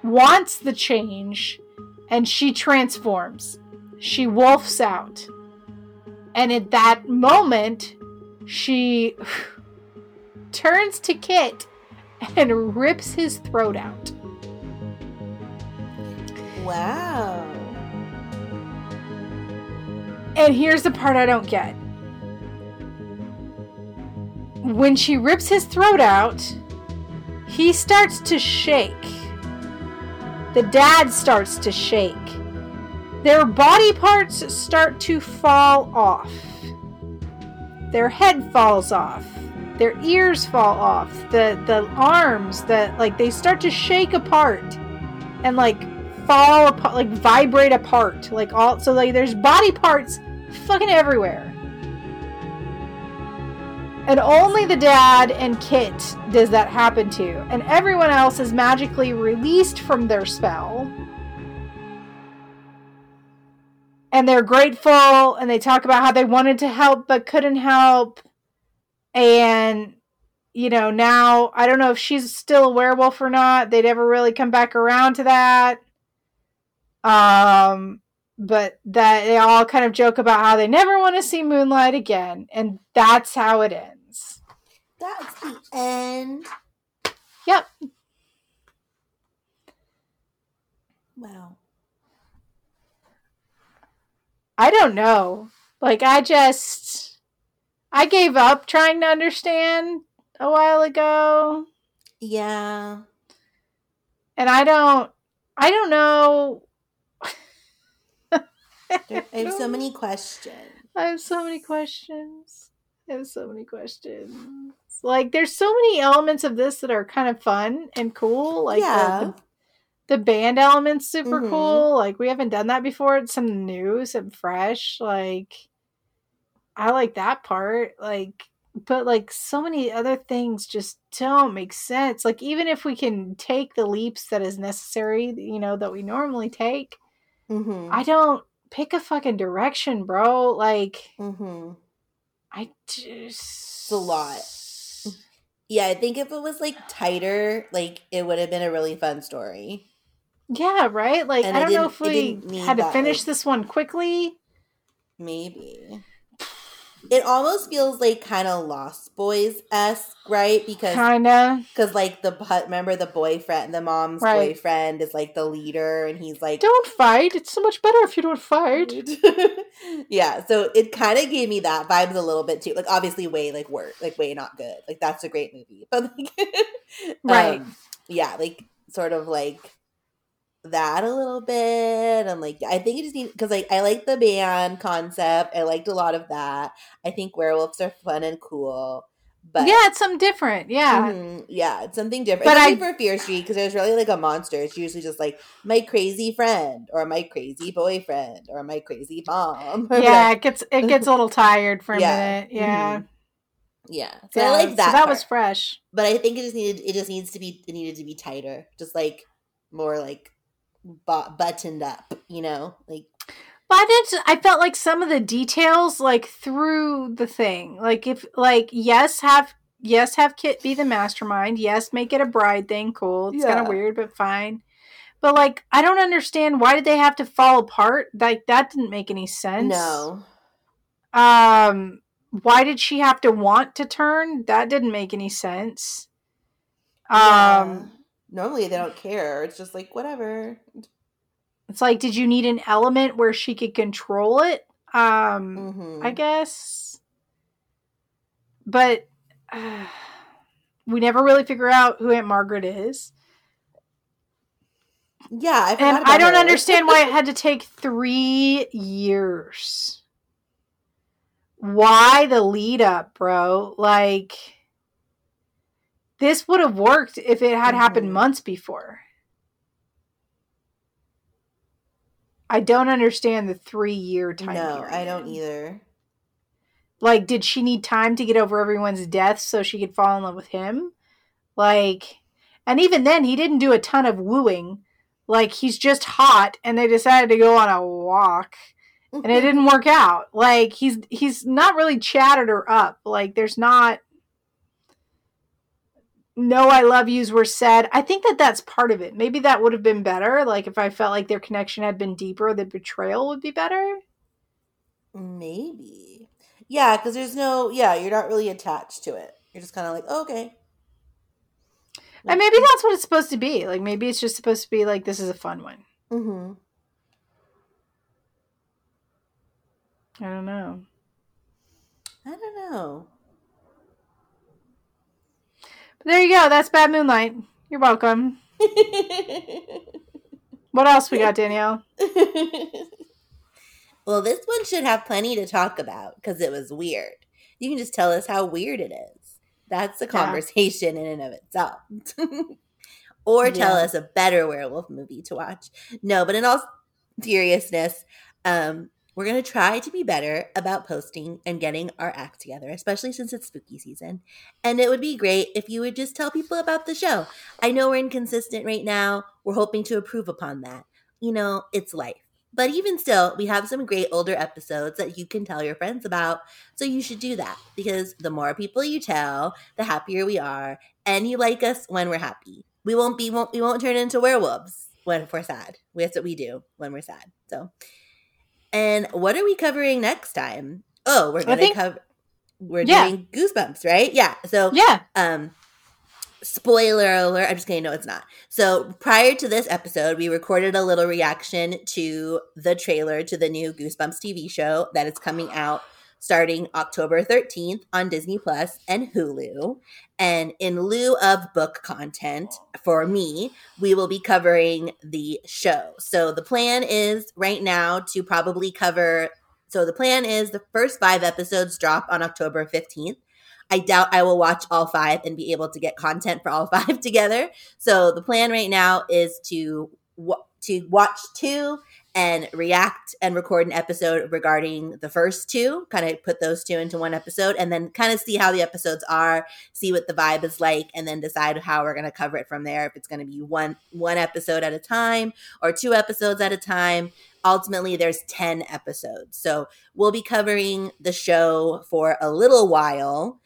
wants the change, and she transforms. She wolfs out. And at that moment, she turns to Kit and rips his throat out. Wow. And here's the part I don't get. When she rips his throat out, he starts to shake. The dad starts to shake. Their body parts start to fall off. Their head falls off. Their ears fall off. The arms, they start to shake apart and like fall apart, like vibrate apart. Like all, so like there's body parts fucking everywhere. And only the dad and Kit does that happen to. And everyone else is magically released from their spell. And they're grateful, and they talk about how they wanted to help but couldn't help. And, you know, now, I don't know if she's still a werewolf or not. They never really come back around to that. But that they all kind of joke about how they never want to see Moonlight again. And that's how it ends. That's the end. Yep. Wow. I don't know. Like, I gave up trying to understand a while ago. Yeah. And I don't know. I have so many questions. Like, there's so many elements of this that are kind of fun and cool. Like, yeah. The band element's super cool. Like, we haven't done that before. It's some new, some fresh. Like, I like that part. Like, but like so many other things just don't make sense. Like, even if we can take the leaps that is necessary, you know, that we normally take, I don't pick a fucking direction, bro. Like, I just... It's a lot. Yeah, I think if it was, like, tighter, like, it would have been a really fun story. Yeah, right? Like, and I don't know if we had to finish this one quickly. Maybe. It almost feels, like, kind of Lost Boys-esque, right? Because kind of. Because, like, remember the boyfriend, the mom's boyfriend is, like, the leader, and he's like... Don't fight. It's so much better if you don't fight. Yeah, so it kind of gave me that vibes a little bit, too. Like, obviously, way not good. Like, that's a great movie. But, like... Right. Yeah, like, sort of, like, that a little bit. And, like, I think it just needs... Because, like, I like the band concept. I liked a lot of that. I think werewolves are fun and cool. But yeah, it's something different. Yeah. Yeah, it's something different. But I prefer Fear Street because there's really, like, a monster. It's usually just, like, my crazy friend or my crazy boyfriend or my crazy mom. Yeah, it gets a little tired for a minute. Yeah. Yeah. So yeah, I like that. So that was fresh. But I think it needed to be tighter. Just, like, more, like, buttoned up, you know? Like, I felt like some of the details, like, through the thing. Like, if, like, have Kit be the mastermind. Yes, make it a bride thing. Cool. It's kind of weird, but fine. But, like, I don't understand, why did they have to fall apart? Like, that didn't make any sense. No. Why did she have to want to turn? That didn't make any sense. Normally they don't care. It's just like, whatever. It's like, did you need an element where she could control it? I guess. But we never really figure out who Aunt Margaret is. Yeah, I don't understand why it had to take 3 years. Why the lead up, bro? Like, this would have worked if it had happened months before. I don't understand the 3-year time period. No, I don't either. Like, did she need time to get over everyone's death so she could fall in love with him? Like, and even then, he didn't do a ton of wooing. Like, he's just hot, and they decided to go on a walk, and it didn't work out. Like, he's not really chatted her up. Like, there's not... No, I love yous were said. I think that's part of it. Maybe that would have been better. Like, if I felt like their connection had been deeper, the betrayal would be better. Maybe. Yeah, because there's no... Yeah, you're not really attached to it. You're just kind of like, oh, okay. And maybe that's what it's supposed to be. Like, maybe it's just supposed to be like, this is a fun one. I don't know. There you go. That's Bad Moonlight. You're welcome. What else we got, Danielle? Well, this one should have plenty to talk about because it was weird. You can just tell us how weird it is. That's a conversation in and of itself. Or tell us a better werewolf movie to watch. No, but in all seriousness, we're going to try to be better about posting and getting our act together, especially since it's spooky season. And it would be great if you would just tell people about the show. I know we're inconsistent right now. We're hoping to improve upon that. You know, it's life. But even still, we have some great older episodes that you can tell your friends about. So you should do that, because the more people you tell, the happier we are. And you like us when we're happy. We won't turn into werewolves when we're sad. That's what we do when we're sad. So, and what are we covering next time? Oh, we're going to cover. We're doing Goosebumps, right? Yeah. So yeah. Spoiler alert. I'm just kidding. No, it's not. So prior to this episode, we recorded a little reaction to the trailer to the new Goosebumps TV show that is coming out starting October 13th on Disney Plus and Hulu. And in lieu of book content, for me, we will be covering the show. So the plan is right now to probably cover – so the plan is the first 5 episodes drop on October 15th. I doubt I will watch all 5 and be able to get content for all 5 together. So the plan right now is to watch 2 and react and record an episode regarding the first 2, kind of put those 2 into one episode, and then kind of see how the episodes are, see what the vibe is like, and then decide how we're going to cover it from there, if it's going to be one episode at a time or 2 episodes at a time. Ultimately, there's 10 episodes. So we'll be covering the show for a little while,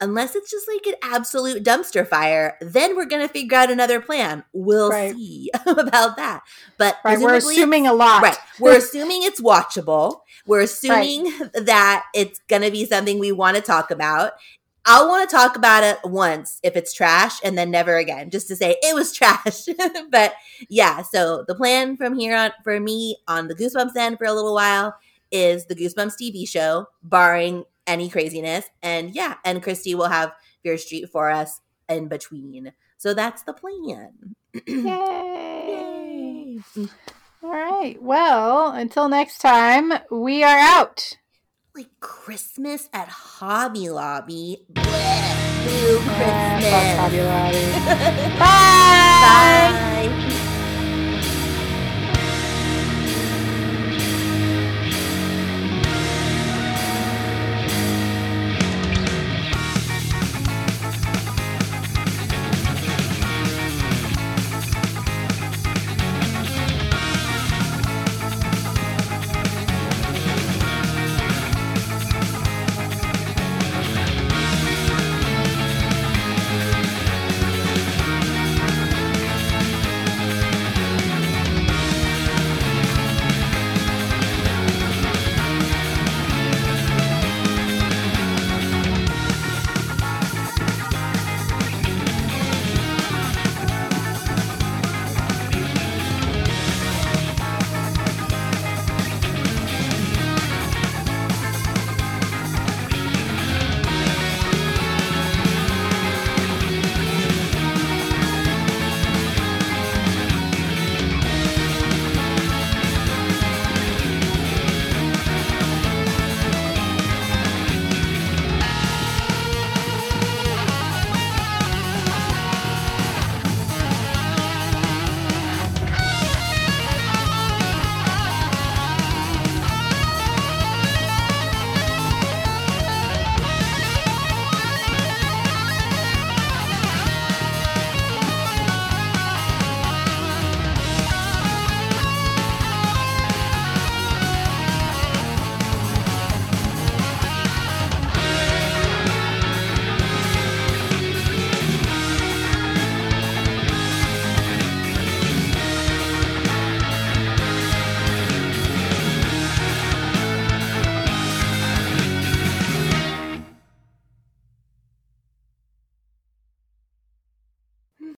unless it's just like an absolute dumpster fire, then we're going to figure out another plan. We'll see about that. But we're assuming a lot. Right. We're assuming it's watchable. We're assuming that it's going to be something we want to talk about. I'll want to talk about it once if it's trash, and then never again, just to say it was trash. But yeah, so the plan from here on for me on the Goosebumps end for a little while is the Goosebumps TV show, barring any craziness. And yeah, and Christy will have Fear Street for us in between. So that's the plan. Yay. Yay. All right. Well, until next time, we are out. Like Christmas at Hobby Lobby. Blech. New Christmas. Hobby Lobby. Bye. Bye.